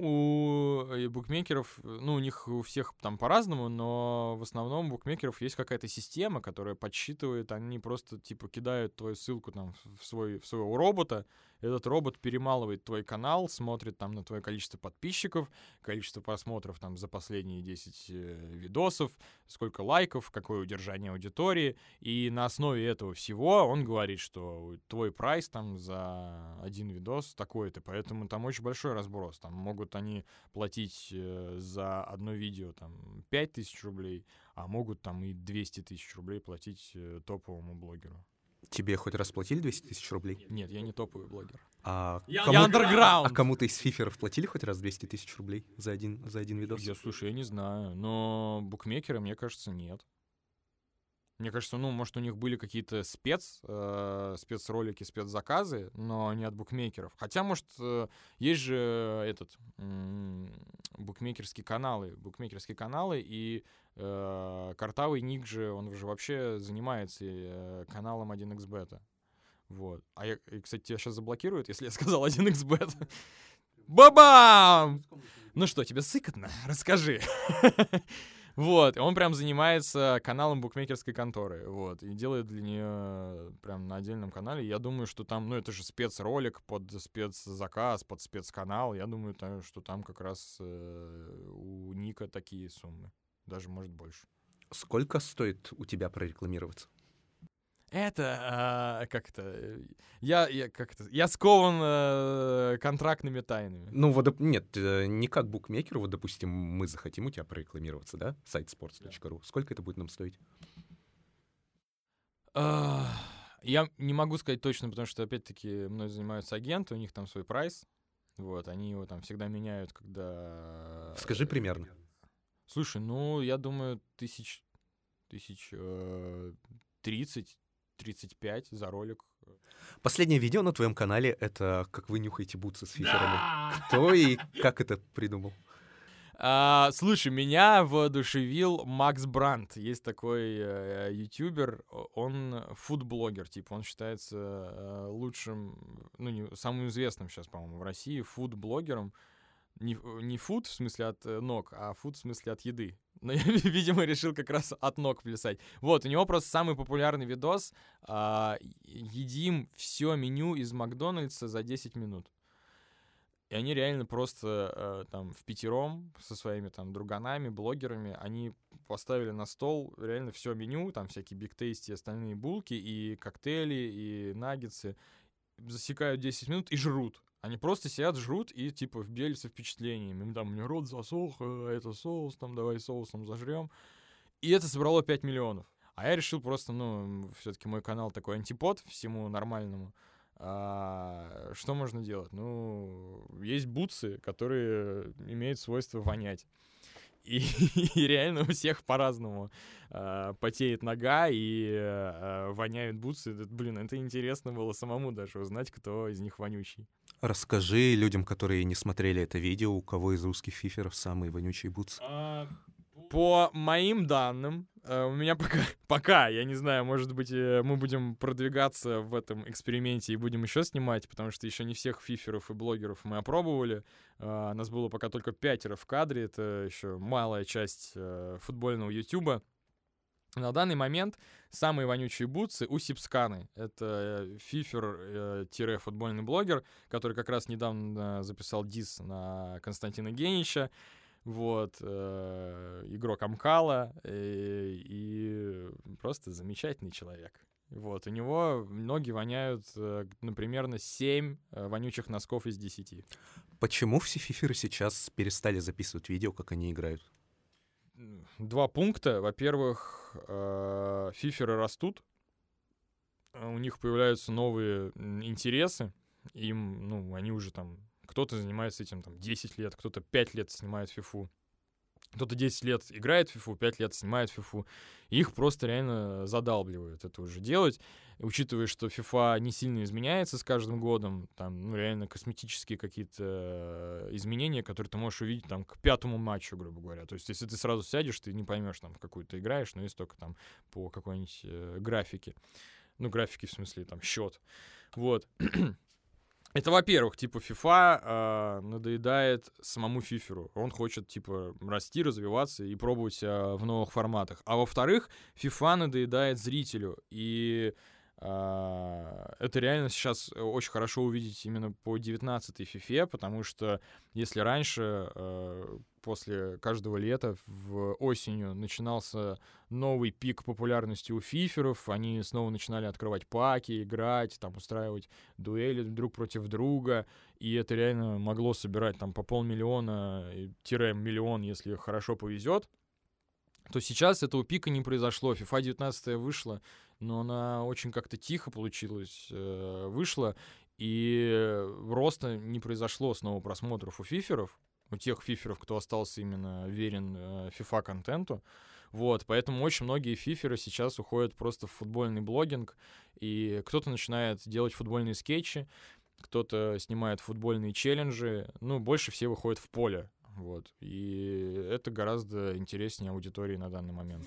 у букмекеров, ну, у них у всех там по-разному, но в основном у букмекеров есть какая-то система, которая подсчитывает, они просто, типа, кидают твою ссылку там в, свой, в своего робота, этот робот перемалывает твой канал, смотрит там на твое количество подписчиков, количество просмотров там за последние десять видосов, сколько лайков, какое удержание аудитории, и на основе этого всего он говорит, что твой прайс там за один видос такой-то, поэтому там очень очень большой разброс. Там могут они платить за одно видео там пять тысяч рублей, а могут там и двести тысяч рублей платить топовому блогеру. Тебе хоть раз платили двести тысяч рублей? Нет, я не топовый блогер. А я андерграунд! А кому-то из фиферов платили хоть раз двести тысяч рублей за один, за один видос? Я, слушай, я не знаю, но букмекеры, мне кажется, нет. Мне кажется, ну, может, у них были какие-то спец, э, спецролики, спецзаказы, но не от букмекеров. Хотя, может, э, есть же этот, э, букмекерские каналы, букмекерские каналы, и э, Картавый ник же, он же вообще занимается э, каналом один икс бет. Вот. А я, и, кстати, тебя сейчас заблокируют, если я сказал один икс бет. Ба-бам! Ну что, тебе сыкотно? Расскажи. Вот, он прям занимается каналом букмекерской конторы, вот, и делает для нее прям на отдельном канале. Я думаю, что там, ну, это же спецролик под спецзаказ, под спецканал. Я думаю, что там как раз у ника такие суммы, даже, может, больше. Сколько стоит у тебя прорекламироваться? Это, э, как это, я, я, как это, я скован э, контрактными тайнами. Ну, вот, нет, не как букмекеру, вот, допустим, мы захотим у тебя прорекламироваться, да, сайт sports точка ru. Да. Сколько это будет нам стоить? Я не могу сказать точно, потому что, опять-таки, мной занимаются агенты, у них там свой прайс, вот, они его там всегда меняют, когда... Скажи примерно. Слушай, ну, я думаю, тысяч, тысяч, э, тридцать... тридцать пять за ролик. Последнее видео на твоем канале — это как вы нюхаете бутсы с фиферами. Да! Кто и как это придумал? А, слушай, меня воодушевил Макс Брандт. Есть такой э, ютубер, он фудблогер, типа, он считается э, лучшим, ну, не, самым известным сейчас, по-моему, в России фудблогером. Не, не фуд, в смысле, от ног, а фуд, в смысле, от еды. Но я, видимо, решил как раз от ног плясать. Вот, у него просто самый популярный видос. Э, едим все меню из Макдональдса за десять минут. И они реально просто э, там впятером со своими там друганами, блогерами, они поставили на стол реально все меню, там всякие бигтейсти, остальные булки, и коктейли, и наггетсы. Засекают десять минут и жрут. Они просто сидят, жрут и типа делятся впечатлениями. Там у меня рот засох, это соус, там давай соусом зажрем. И это собрало пять миллионов. А я решил просто, ну, все-таки мой канал такой антипод всему нормальному. А что можно делать? Ну, есть бутсы, которые имеют свойство вонять. И, и реально у всех по-разному а, потеет нога и а, воняют бутсы. Блин, это интересно было самому даже узнать, кто из них вонючий. Расскажи людям, которые не смотрели это видео, у кого из русских фиферов самые вонючие бутсы. А... По моим данным, у меня пока, пока, я не знаю, может быть, мы будем продвигаться в этом эксперименте и будем еще снимать, потому что еще не всех фиферов и блогеров мы опробовали. Нас было пока только пятеро в кадре, это еще малая часть футбольного ютуба. На данный момент самые вонючие бутсы у Сипсканы. Это фифер-футбольный блогер, который как раз недавно записал дисс на Константина Генича. Вот, э, игрок Амкала и, и просто замечательный человек. Вот, у него ноги воняют, э, примерно семь вонючих носков из десяти. Почему все фиферы сейчас перестали записывать видео, как они играют? Два пункта. Во-первых, э, фиферы растут, у них появляются новые интересы, им, ну, они уже там... Кто-то занимается этим там десять лет, кто-то пять лет снимает фифу, кто-то десять лет играет в фифу, пять лет снимает фифу. И их просто реально задалбливают это уже делать. И, учитывая, что фифа не сильно изменяется с каждым годом, там, ну, реально косметические какие-то изменения, которые ты можешь увидеть там к пятому матчу, грубо говоря. То есть, если ты сразу сядешь, ты не поймешь, там, в какую ты играешь, но есть только там по какой-нибудь э, графике. Ну, графики в смысле, там, счет. Вот. Это, во-первых, типа, FIFA э, надоедает самому фиферу. Он хочет, типа, расти, развиваться и пробовать себя в новых форматах. А во-вторых, FIFA надоедает зрителю. И э, это реально сейчас очень хорошо увидеть именно по девятнадцатой FIFA, потому что если раньше... Э, после каждого лета в осенью начинался новый пик популярности у фиферов. Они снова начинали открывать паки, играть, там, устраивать дуэли друг против друга. И это реально могло собирать там по полмиллиона-миллион, если хорошо повезет. То сейчас этого пика не произошло. FIFA девятнадцать вышла, но она очень как-то тихо получилась, вышла. И роста не произошло снова просмотров у фиферов. У тех фиферов, кто остался именно верен FIFA-контенту. Вот, поэтому очень многие фиферы сейчас уходят просто в футбольный блогинг, и кто-то начинает делать футбольные скетчи, кто-то снимает футбольные челленджи, ну, больше все выходят в поле, вот. И это гораздо интереснее аудитории на данный момент.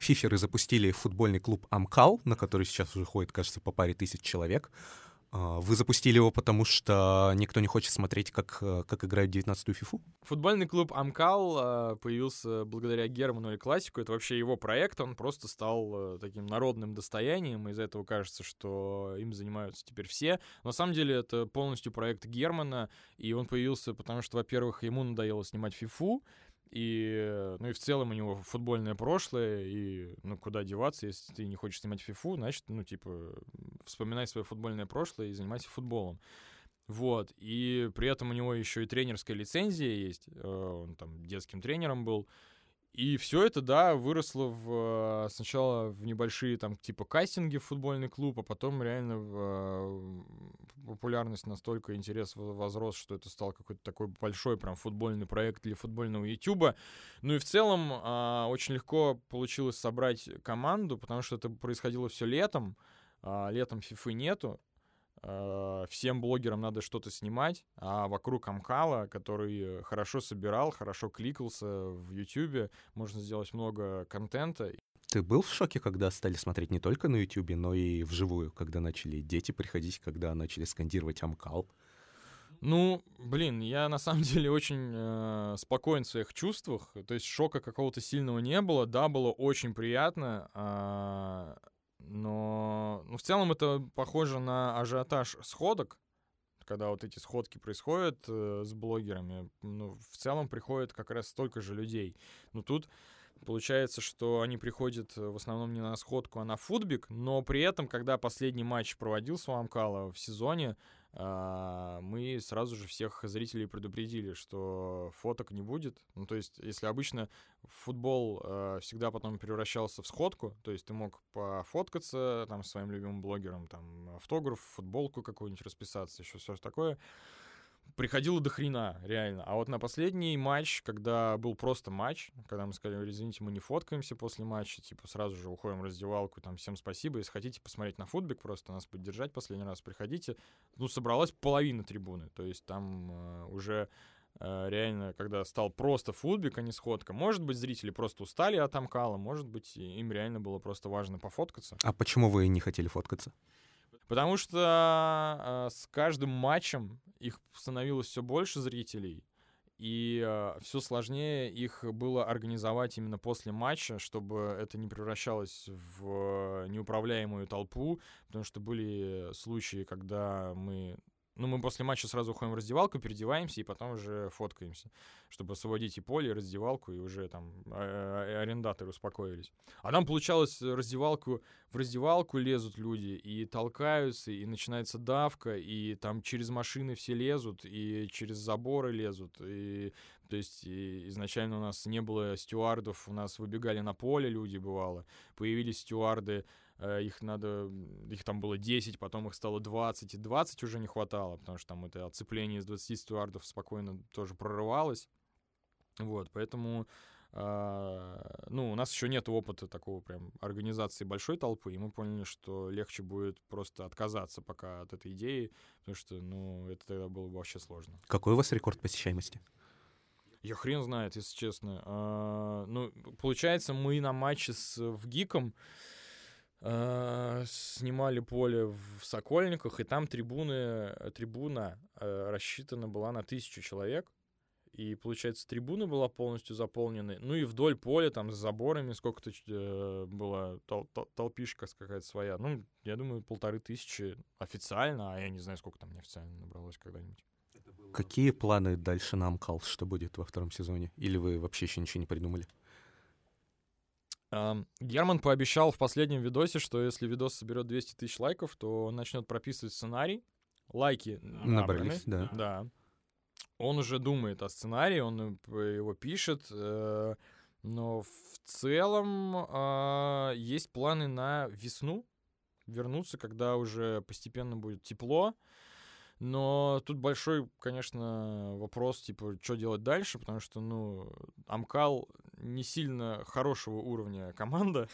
Фиферы запустили футбольный клуб «Амкал», на который сейчас уже ходит, кажется, по паре тысяч человек. Вы запустили его, потому что никто не хочет смотреть, как, как играют девятнадцатую фифу? Футбольный клуб «Амкал» появился благодаря Герману и классику. Это вообще его проект, он просто стал таким народным достоянием. Из-за этого кажется, что им занимаются теперь все. Но на самом деле это полностью проект Германа. И он появился, потому что, во-первых, ему надоело снимать фифу. И, ну и в целом у него футбольное прошлое, и ну куда деваться, если ты не хочешь снимать фифу, значит, ну типа вспоминай свое футбольное прошлое и занимайся футболом. Вот, и при этом у него еще и тренерская лицензия есть, он там детским тренером был. И все это, да, выросло в, сначала в небольшие там типа кастинги в футбольный клуб, а потом реально в, популярность настолько, интерес возрос, что это стал какой-то такой большой прям футбольный проект для футбольного ютуба. Ну и в целом а, очень легко получилось собрать команду, потому что это происходило все летом, а, летом фифы нету. Всем блогерам надо что-то снимать, а вокруг Амкала, который хорошо собирал, хорошо кликался в Ютубе, можно сделать много контента. Ты был в шоке, когда стали смотреть не только на Ютубе, но и вживую, когда начали дети приходить, когда начали скандировать Амкал? Ну, блин, я на самом деле очень э, спокоен в своих чувствах, то есть шока какого-то сильного не было, да, было очень приятно, э, но ну, в целом это похоже на ажиотаж сходок, когда вот эти сходки происходят э, с блогерами, ну, в целом приходит как раз столько же людей, но тут... Получается, что они приходят в основном не на сходку, а на футбик, но при этом, когда последний матч проводился у Амкала в сезоне, мы сразу же всех зрителей предупредили, что фоток не будет. Ну, то есть, если обычно футбол всегда потом превращался в сходку, то есть ты мог пофоткаться там с своим любимым блогером, там автограф, футболку какую-нибудь расписаться, еще все такое... Приходило до хрена, реально. А вот на последний матч, когда был просто матч, когда мы сказали, извините, мы не фоткаемся после матча, типа сразу же уходим в раздевалку, там, всем спасибо, если хотите посмотреть на футбик, просто нас поддержать последний раз, приходите. Ну, собралась половина трибуны, то есть там э, уже э, реально, когда стал просто футбик, а не сходка, может быть, зрители просто устали от Амкала, может быть, им реально было просто важно пофоткаться. А почему вы не хотели фоткаться? Потому что э, с каждым матчем их становилось все больше зрителей, и э, все сложнее их было организовать именно после матча, чтобы это не превращалось в неуправляемую толпу, потому что были случаи, когда мы... Ну, мы после матча сразу уходим в раздевалку, переодеваемся и потом уже фоткаемся, чтобы освободить и поле, и раздевалку, и уже там арендаторы успокоились. А нам получалось раздевалку, в раздевалку лезут люди и толкаются, и начинается давка, и там через машины все лезут, и через заборы лезут. И, то есть и изначально у нас не было стюардов, у нас выбегали на поле люди, бывало, появились стюарды, Их надо, их там было десять, потом их стало двадцать, и двадцать уже не хватало, потому что там это отцепление из двадцати стюардов спокойно тоже прорывалось. Вот, поэтому, э, ну, у нас еще нет опыта такого прям организации большой толпы, и мы поняли, что легче будет просто отказаться пока от этой идеи, потому что, ну, это тогда было бы вообще сложно. Какой у вас рекорд посещаемости? Я хрен знает, если честно. Э, ну, получается, мы на матче с ВГИКом снимали поле в Сокольниках, и там трибуны, трибуна э, рассчитана была на тысячу человек, и, получается, трибуна была полностью заполнена, ну и вдоль поля, там, с заборами сколько-то э, было, тол- тол- толпишка какая-то своя, ну, я думаю, полторы тысячи официально, а я не знаю, сколько там неофициально набралось когда-нибудь. Какие планы дальше на Амкал, что будет во втором сезоне? Или вы вообще еще ничего не придумали? Герман пообещал в последнем видосе, что если видос соберет двести тысяч лайков, то он начнет прописывать сценарий. Лайки набраны. Набрались, да. да. Он уже думает о сценарии, он его пишет, но в целом есть планы на весну вернуться, когда уже постепенно будет тепло. Но тут большой, конечно, вопрос, типа, что делать дальше, потому что, ну, Амкал не сильно хорошего уровня команда,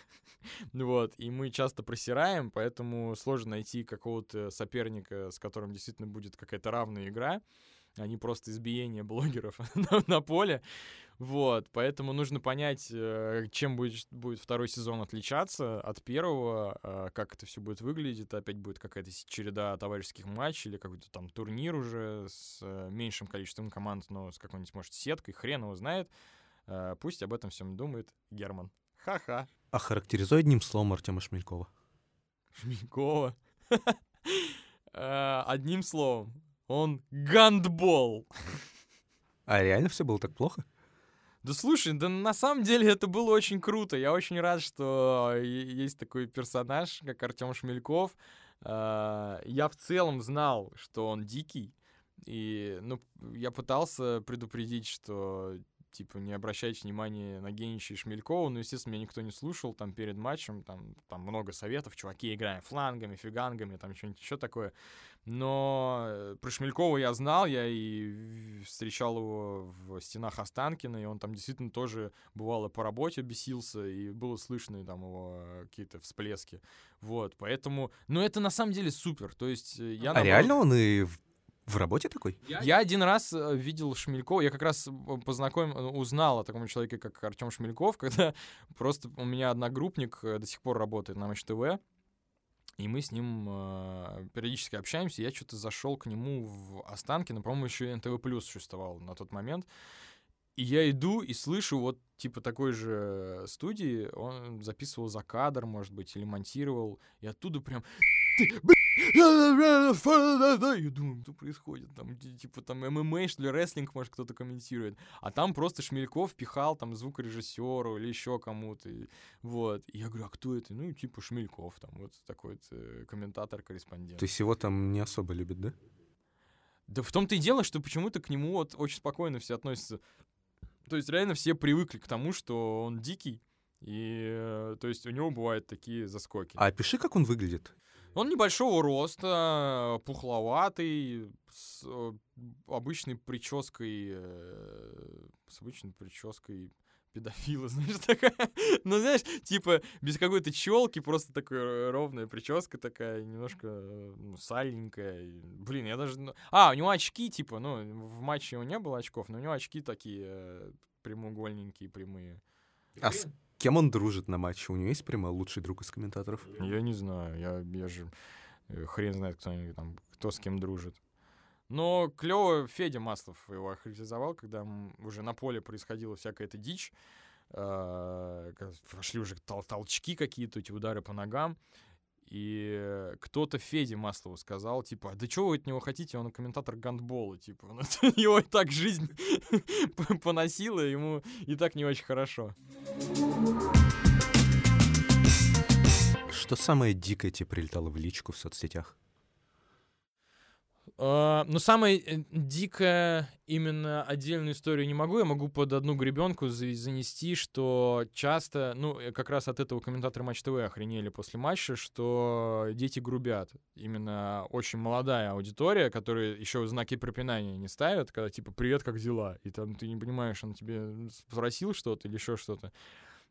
вот, и мы часто просираем, поэтому сложно найти какого-то соперника, с которым действительно будет какая-то равная игра, а не просто избиение блогеров на, на поле, вот, поэтому нужно понять, чем будет, будет второй сезон отличаться от первого, как это все будет выглядеть, опять будет какая-то череда товарищеских матчей или какой-то там турнир уже с меньшим количеством команд, но с какой-нибудь, может, сеткой, хрен его знает, пусть об этом всем думает Герман, ха-ха. А характеризуй одним словом Артема Шмелькова. Шмелькова? Одним словом. Он гандбол. А реально все было так плохо? Да слушай, да на самом деле это было очень круто. Я очень рад, что есть такой персонаж, как Артем Шмельков. Я в целом знал, что он дикий. И ну, я пытался предупредить, что... типа, не обращайте внимания на Генича и Шмелькова. Ну, естественно, меня никто не слушал там перед матчем, там, там много советов, чуваки, играем флангами, фигангами, там что-нибудь еще такое. Но про Шмелькова я знал, я и встречал его в стенах Останкина, и он там действительно тоже, бывало, по работе бесился, и было слышно там его какие-то всплески. Вот, поэтому... Но это на самом деле супер, то есть я... А наоборот... реально он и в... В работе такой? Я, я один раз видел Шмелькова, я как раз познакомил, узнал о таком человеке, как Артем Шмельков, когда просто у меня одногруппник до сих пор работает на Матч ТВ, и мы с ним э, периодически общаемся, я что-то зашел к нему в Останкино, по-моему, еще и эн тэ вэ плюс существовал на тот момент, и я иду и слышу вот типа такой же студии, он записывал за кадр, может быть, или монтировал, и оттуда прям... Я думаю, что происходит? Там, типа, там эм эм а, что ли, рестлинг, может, кто-то комментирует. А там просто Шмельков пихал там звукорежиссеру или еще кому-то. И, вот. И я говорю, а кто это? Ну, типа Шмельков, там вот такой комментатор-корреспондент. То есть его там не особо любят, да? Да в том-то и дело, что почему-то к нему вот очень спокойно все относятся. То есть реально все привыкли к тому, что он дикий. И, то есть, у него бывают такие заскоки. А опиши, как он выглядит. Он небольшого роста, пухловатый, с обычной прической, с обычной прической педофила, знаешь, такая. Ну, знаешь, типа, без какой-то челки, просто такая ровная прическа такая, немножко ну, сальненькая. Блин, я даже... А, у него очки, типа, ну, в матче у него не было очков, но у него очки такие прямоугольненькие, прямые. А с кем он дружит на матче? У него есть прямо лучший друг из комментаторов? Я не знаю. Я, я же хрен знает, кто, там, кто с кем дружит. Но клево Федя Маслов его охарактеризовал, когда уже на поле происходила всякая эта дичь. Пошли уже тол- толчки какие-то, эти удары по ногам. И кто-то Феде Маслову сказал, типа, да чего вы от него хотите, он комментатор гандбола, типа, его и так жизнь поносила, ему и так не очень хорошо. Что самое дикое тебе прилетало в личку в соцсетях? Uh, ну, самая дикая именно отдельную историю не могу. Я могу под одну гребенку занести, что часто, ну, как раз от этого комментаторы Матч ТВ охренели после матча, что дети грубят. Именно очень молодая аудитория, которая еще знаки препинания не ставят, когда типа «Привет, как дела?» И там ты не понимаешь, он тебе спросил что-то или еще что-то.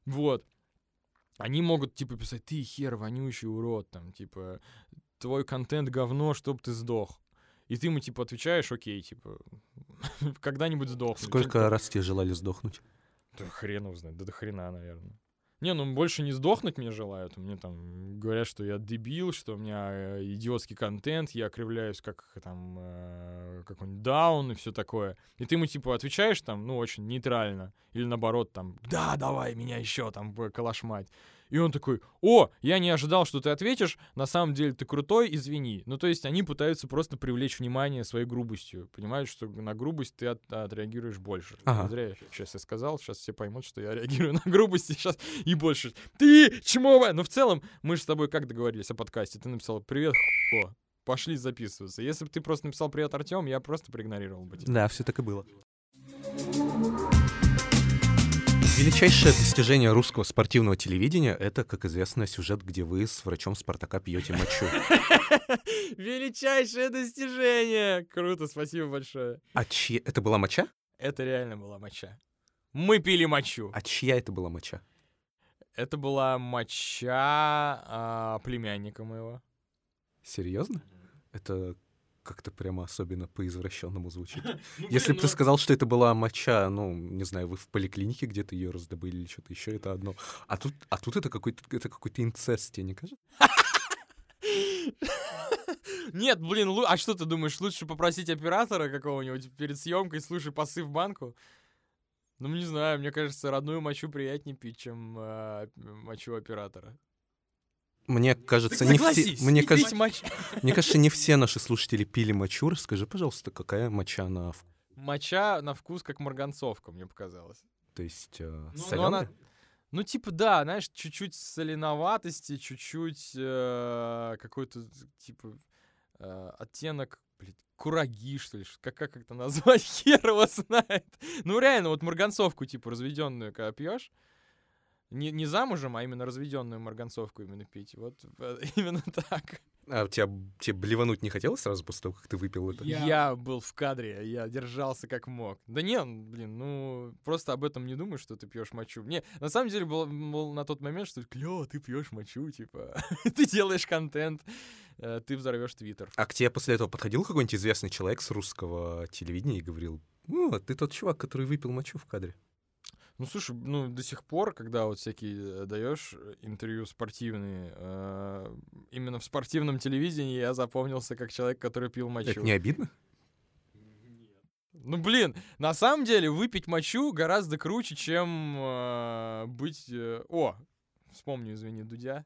Вот. Они могут типа писать «Ты хер, вонючий урод», там типа «Твой контент говно, чтоб ты сдох». И ты ему, типа, отвечаешь, окей, типа, когда-нибудь сдохнуть. Сколько раз тебе желали сдохнуть? Да хрен его знает, да до хрена, наверное. Не, ну больше не сдохнуть мне желают. Мне там говорят, что я дебил, что у меня идиотский контент, я кривляюсь как там э, какой-нибудь даун и все такое. И ты ему, типа, отвечаешь там, ну, очень нейтрально. Или наоборот, там, да, давай меня еще там калашмать. И он такой, о, я не ожидал, что ты ответишь, на самом деле ты крутой, извини. Ну, то есть они пытаются просто привлечь внимание своей грубостью. Понимают, что на грубость ты от- отреагируешь больше. Ага. Зря я сейчас я сказал, сейчас все поймут, что я реагирую на грубость, и сейчас и больше. Ты чмовая! Но в целом мы же с тобой как договорились о подкасте? Ты написал «Привет, ху**о, пошли записываться». Если бы ты просто написал «Привет, Артем», я просто проигнорировал бы тебя. Да, все так и было. Величайшее достижение русского спортивного телевидения — это, как известно, сюжет, где вы с врачом Спартака пьете мочу. Величайшее достижение! Круто, спасибо большое. А чья... Это была моча? Это реально была моча. Мы пили мочу. А чья это была моча? Это была моча а, племянника моего. Серьезно? Это... как-то прямо особенно по-извращенному звучит. Если бы ты сказал, что это была моча, ну, не знаю, вы в поликлинике где-то ее раздобыли или что-то еще, это одно. А тут, а тут это какой-то, это какой-то инцест, тебе не кажется? Нет, блин, а что ты думаешь, лучше попросить оператора какого-нибудь перед съемкой, слушай, пасы в банку? Ну, не знаю, мне кажется, родную мочу приятнее пить, чем э, мочу оператора. Мне кажется, не все, мне, кажется, мне кажется, не все наши слушатели пили мочу. Расскажи, пожалуйста, какая моча на вкус? Моча на вкус как марганцовка, мне показалось. То есть э, ну, соленая? Ну, она, ну, типа, да, знаешь, чуть-чуть соленоватости, чуть-чуть э, какой-то, типа, э, оттенок блин, кураги, что ли, как, как это назвать, хер его знает. Ну реально, вот марганцовку, типа, разведенную, когда пьешь, не, не замужем, а именно разведенную марганцовку именно пить, вот именно так. А тебя, тебе блевануть не хотелось сразу после того, как ты выпил это? Я... я был в кадре, я держался как мог. Да не, блин, ну просто об этом не думай, что ты пьешь мочу. Не, на самом деле был, был на тот момент, что клево, ты пьешь мочу, типа, ты делаешь контент, ты взорвешь твиттер. А к тебе после этого подходил какой-нибудь известный человек с русского телевидения и говорил: ну, ты тот чувак, который выпил мочу в кадре? Ну, слушай, ну, до сих пор, когда вот всякие даешь интервью спортивные, э, именно в спортивном телевидении я запомнился как человек, который пил мочу. Это не обидно? Нет. Ну, блин, на самом деле выпить мочу гораздо круче, чем э, быть... Э, о, вспомню, извини, Дудя.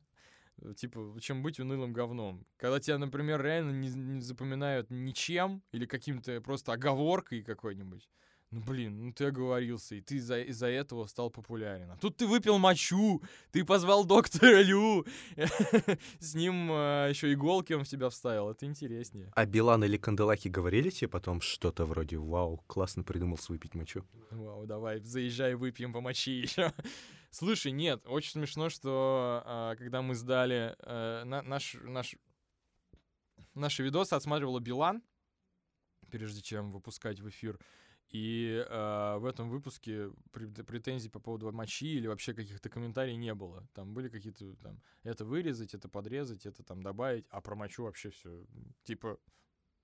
Типа, чем быть унылым говном. Когда тебя, например, реально не, не запоминают ничем или каким-то просто оговоркой какой-нибудь. Ну, блин, ну ты оговорился, и ты из-за, из-за этого стал популярен. А тут ты выпил мочу, ты позвал доктора Лю, с ним еще иголки он в тебя вставил, это интереснее. А Билан или Канделаки говорили тебе потом что-то вроде: вау, классно придумался выпить мочу? Вау, давай, заезжай, выпьем по мочи еще. Слушай, нет, очень смешно, что когда мы сдали, наш, наш, наши видосы отсматривала Билан, прежде чем выпускать в эфир. И э, в этом выпуске претензий по поводу мочи или вообще каких-то комментариев не было. Там были какие-то там: это вырезать, это подрезать, это там добавить, а про мочу вообще все. Типа,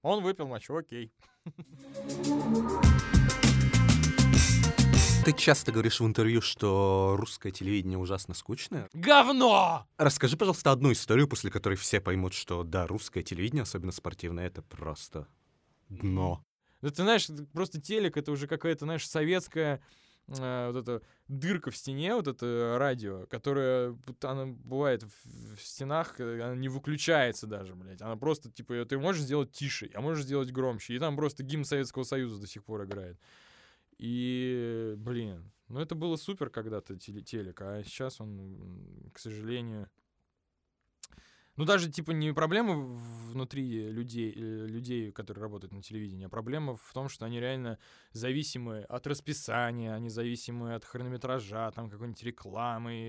он выпил мочу, окей. Ты часто говоришь в интервью, что русское телевидение ужасно скучное. Говно! Расскажи, пожалуйста, одну историю, после которой все поймут, что да, русское телевидение, особенно спортивное, это просто дно. Да ты знаешь, просто телек — это уже какая-то, знаешь, советская э, вот эта дырка в стене, вот это радио, которое, она бывает в, в стенах, она не выключается даже, блядь. Она просто, типа, ты можешь сделать тише, а можешь сделать громче. И там просто гимн Советского Союза до сих пор играет. И, блин, ну это было супер когда-то телек, а сейчас он, к сожалению... Ну, даже, типа, не проблема внутри людей, людей, которые работают на телевидении, а проблема в том, что они реально зависимы от расписания, они зависимы от хронометража, там, какой-нибудь рекламы.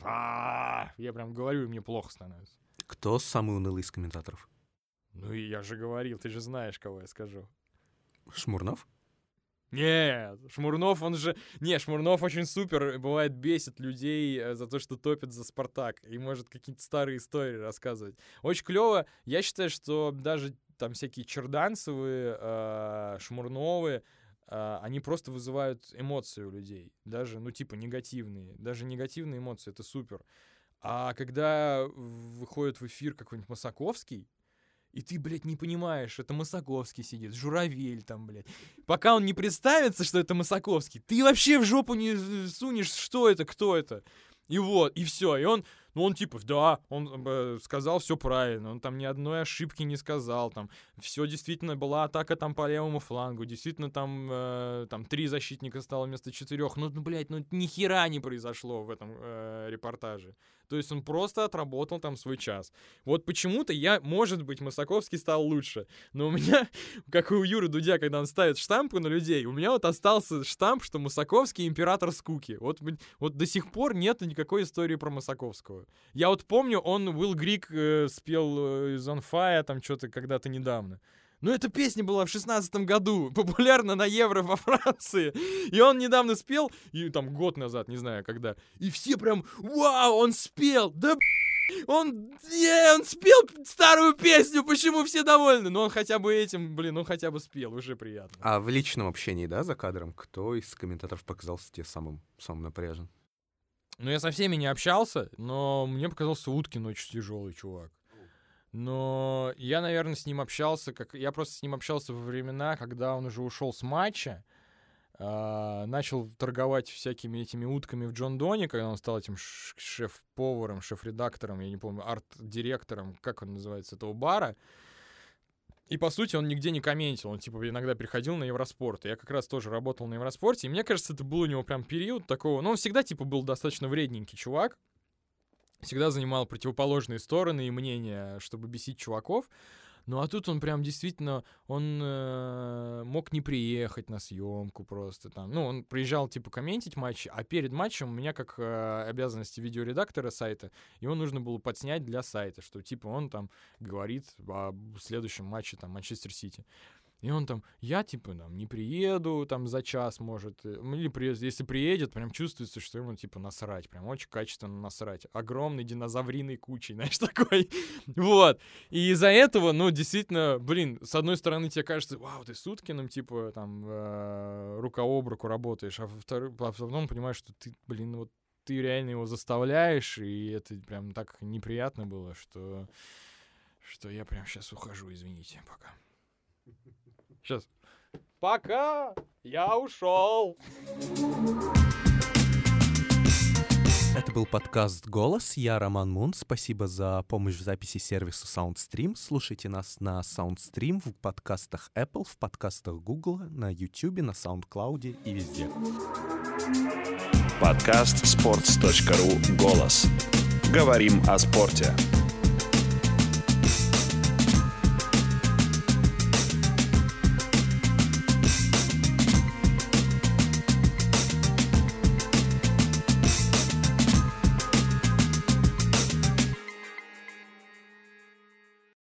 Я прям говорю, и мне плохо становится. Кто самый унылый из комментаторов? Ну, я же говорил, ты же знаешь, кого я скажу. Шмурнов? Нет, Шмурнов, он же... Не, Шмурнов очень супер, бывает, бесит людей за то, что топит за «Спартак», и может какие-то старые истории рассказывать. Очень клево. Я считаю, что даже там всякие Черданцевы, э, Шмурновы, э, они просто вызывают эмоции у людей. Даже, ну, типа, негативные. Даже негативные эмоции — это супер. А когда выходит в эфир какой-нибудь Мусаковский, и ты, блядь, не понимаешь, это Мусаковский сидит, Журавель там, блядь. Пока он не представится, что это Мусаковский, ты вообще в жопу не сунешь, что это, кто это. И вот, и все. И он, ну он типа, да, он э, сказал все правильно, он там ни одной ошибки не сказал, там все действительно была атака там по левому флангу, действительно там, э, там три защитника стало вместо четырех. Ну, блядь, ну ни хера не произошло в этом э, репортаже. То есть он просто отработал там свой час. Вот почему-то я, может быть, Мусаковский стал лучше, но у меня, как и у Юры Дудя, когда он ставит штампу на людей, у меня вот остался штамп, что Мусаковский — император скуки. Вот, вот до сих пор нет никакой истории про Мусаковского. Я вот помню, он Уилл Грик э, спел из On Fire там что-то когда-то недавно. Ну, эта песня была в шестнадцатом году, популярна на Евро во Франции. И он недавно спел, и там год назад, не знаю когда. И все прям: вау, он спел! Да б***ь! Он, е, он спел старую песню, почему все довольны? Но он хотя бы этим, блин, он хотя бы спел, уже приятно. А в личном общении, да, за кадром, кто из комментаторов показался тебе самым, самым напряжен? Ну, я со всеми не общался, но мне показался Уткин очень тяжелый чувак. Но я, наверное, с ним общался, как я просто с ним общался во времена, когда он уже ушел с матча, э, начал торговать всякими этими утками в Джон Доне, когда он стал этим шеф-поваром, шеф-редактором, я не помню, арт-директором, как он называется, этого бара. И, по сути, он нигде не комментил. Он, типа, иногда приходил на Евроспорт. Я как раз тоже работал на Евроспорте. И мне кажется, это был у него прям период такого... Ну, он всегда, типа, был достаточно вредненький чувак. Всегда занимал противоположные стороны и мнения, чтобы бесить чуваков. Ну а тут он прям действительно, он э, мог не приехать на съемку просто там. Ну, он приезжал типа комментить матчи, а перед матчем у меня как э, обязанности видеоредактора сайта, его нужно было подснять для сайта, что типа он там говорит о следующем матче там Манчестер Сити. И он там, я, типа, там, не приеду, там, за час, может, или приедет, если приедет, прям чувствуется, что ему, типа, насрать, прям очень качественно насрать, огромной динозавриной кучей, знаешь, такой, вот, и из-за этого, ну, действительно, блин, с одной стороны, тебе кажется, вау, ты с Уткиным, типа, там, рука об руку работаешь, а потом понимаешь, что ты, блин, вот, ты реально его заставляешь, и это прям так неприятно было, что, что я прям сейчас ухожу, извините, пока. Сейчас. Пока! Я ушел! Это был подкаст «Голос». Я Роман Мун. Спасибо за помощь в записи сервису Soundstream. Слушайте нас на Soundstream, в подкастах Apple, в подкастах Google, на YouTube, на SoundCloud и везде. Подкаст sports точка ru «Голос». Говорим о спорте.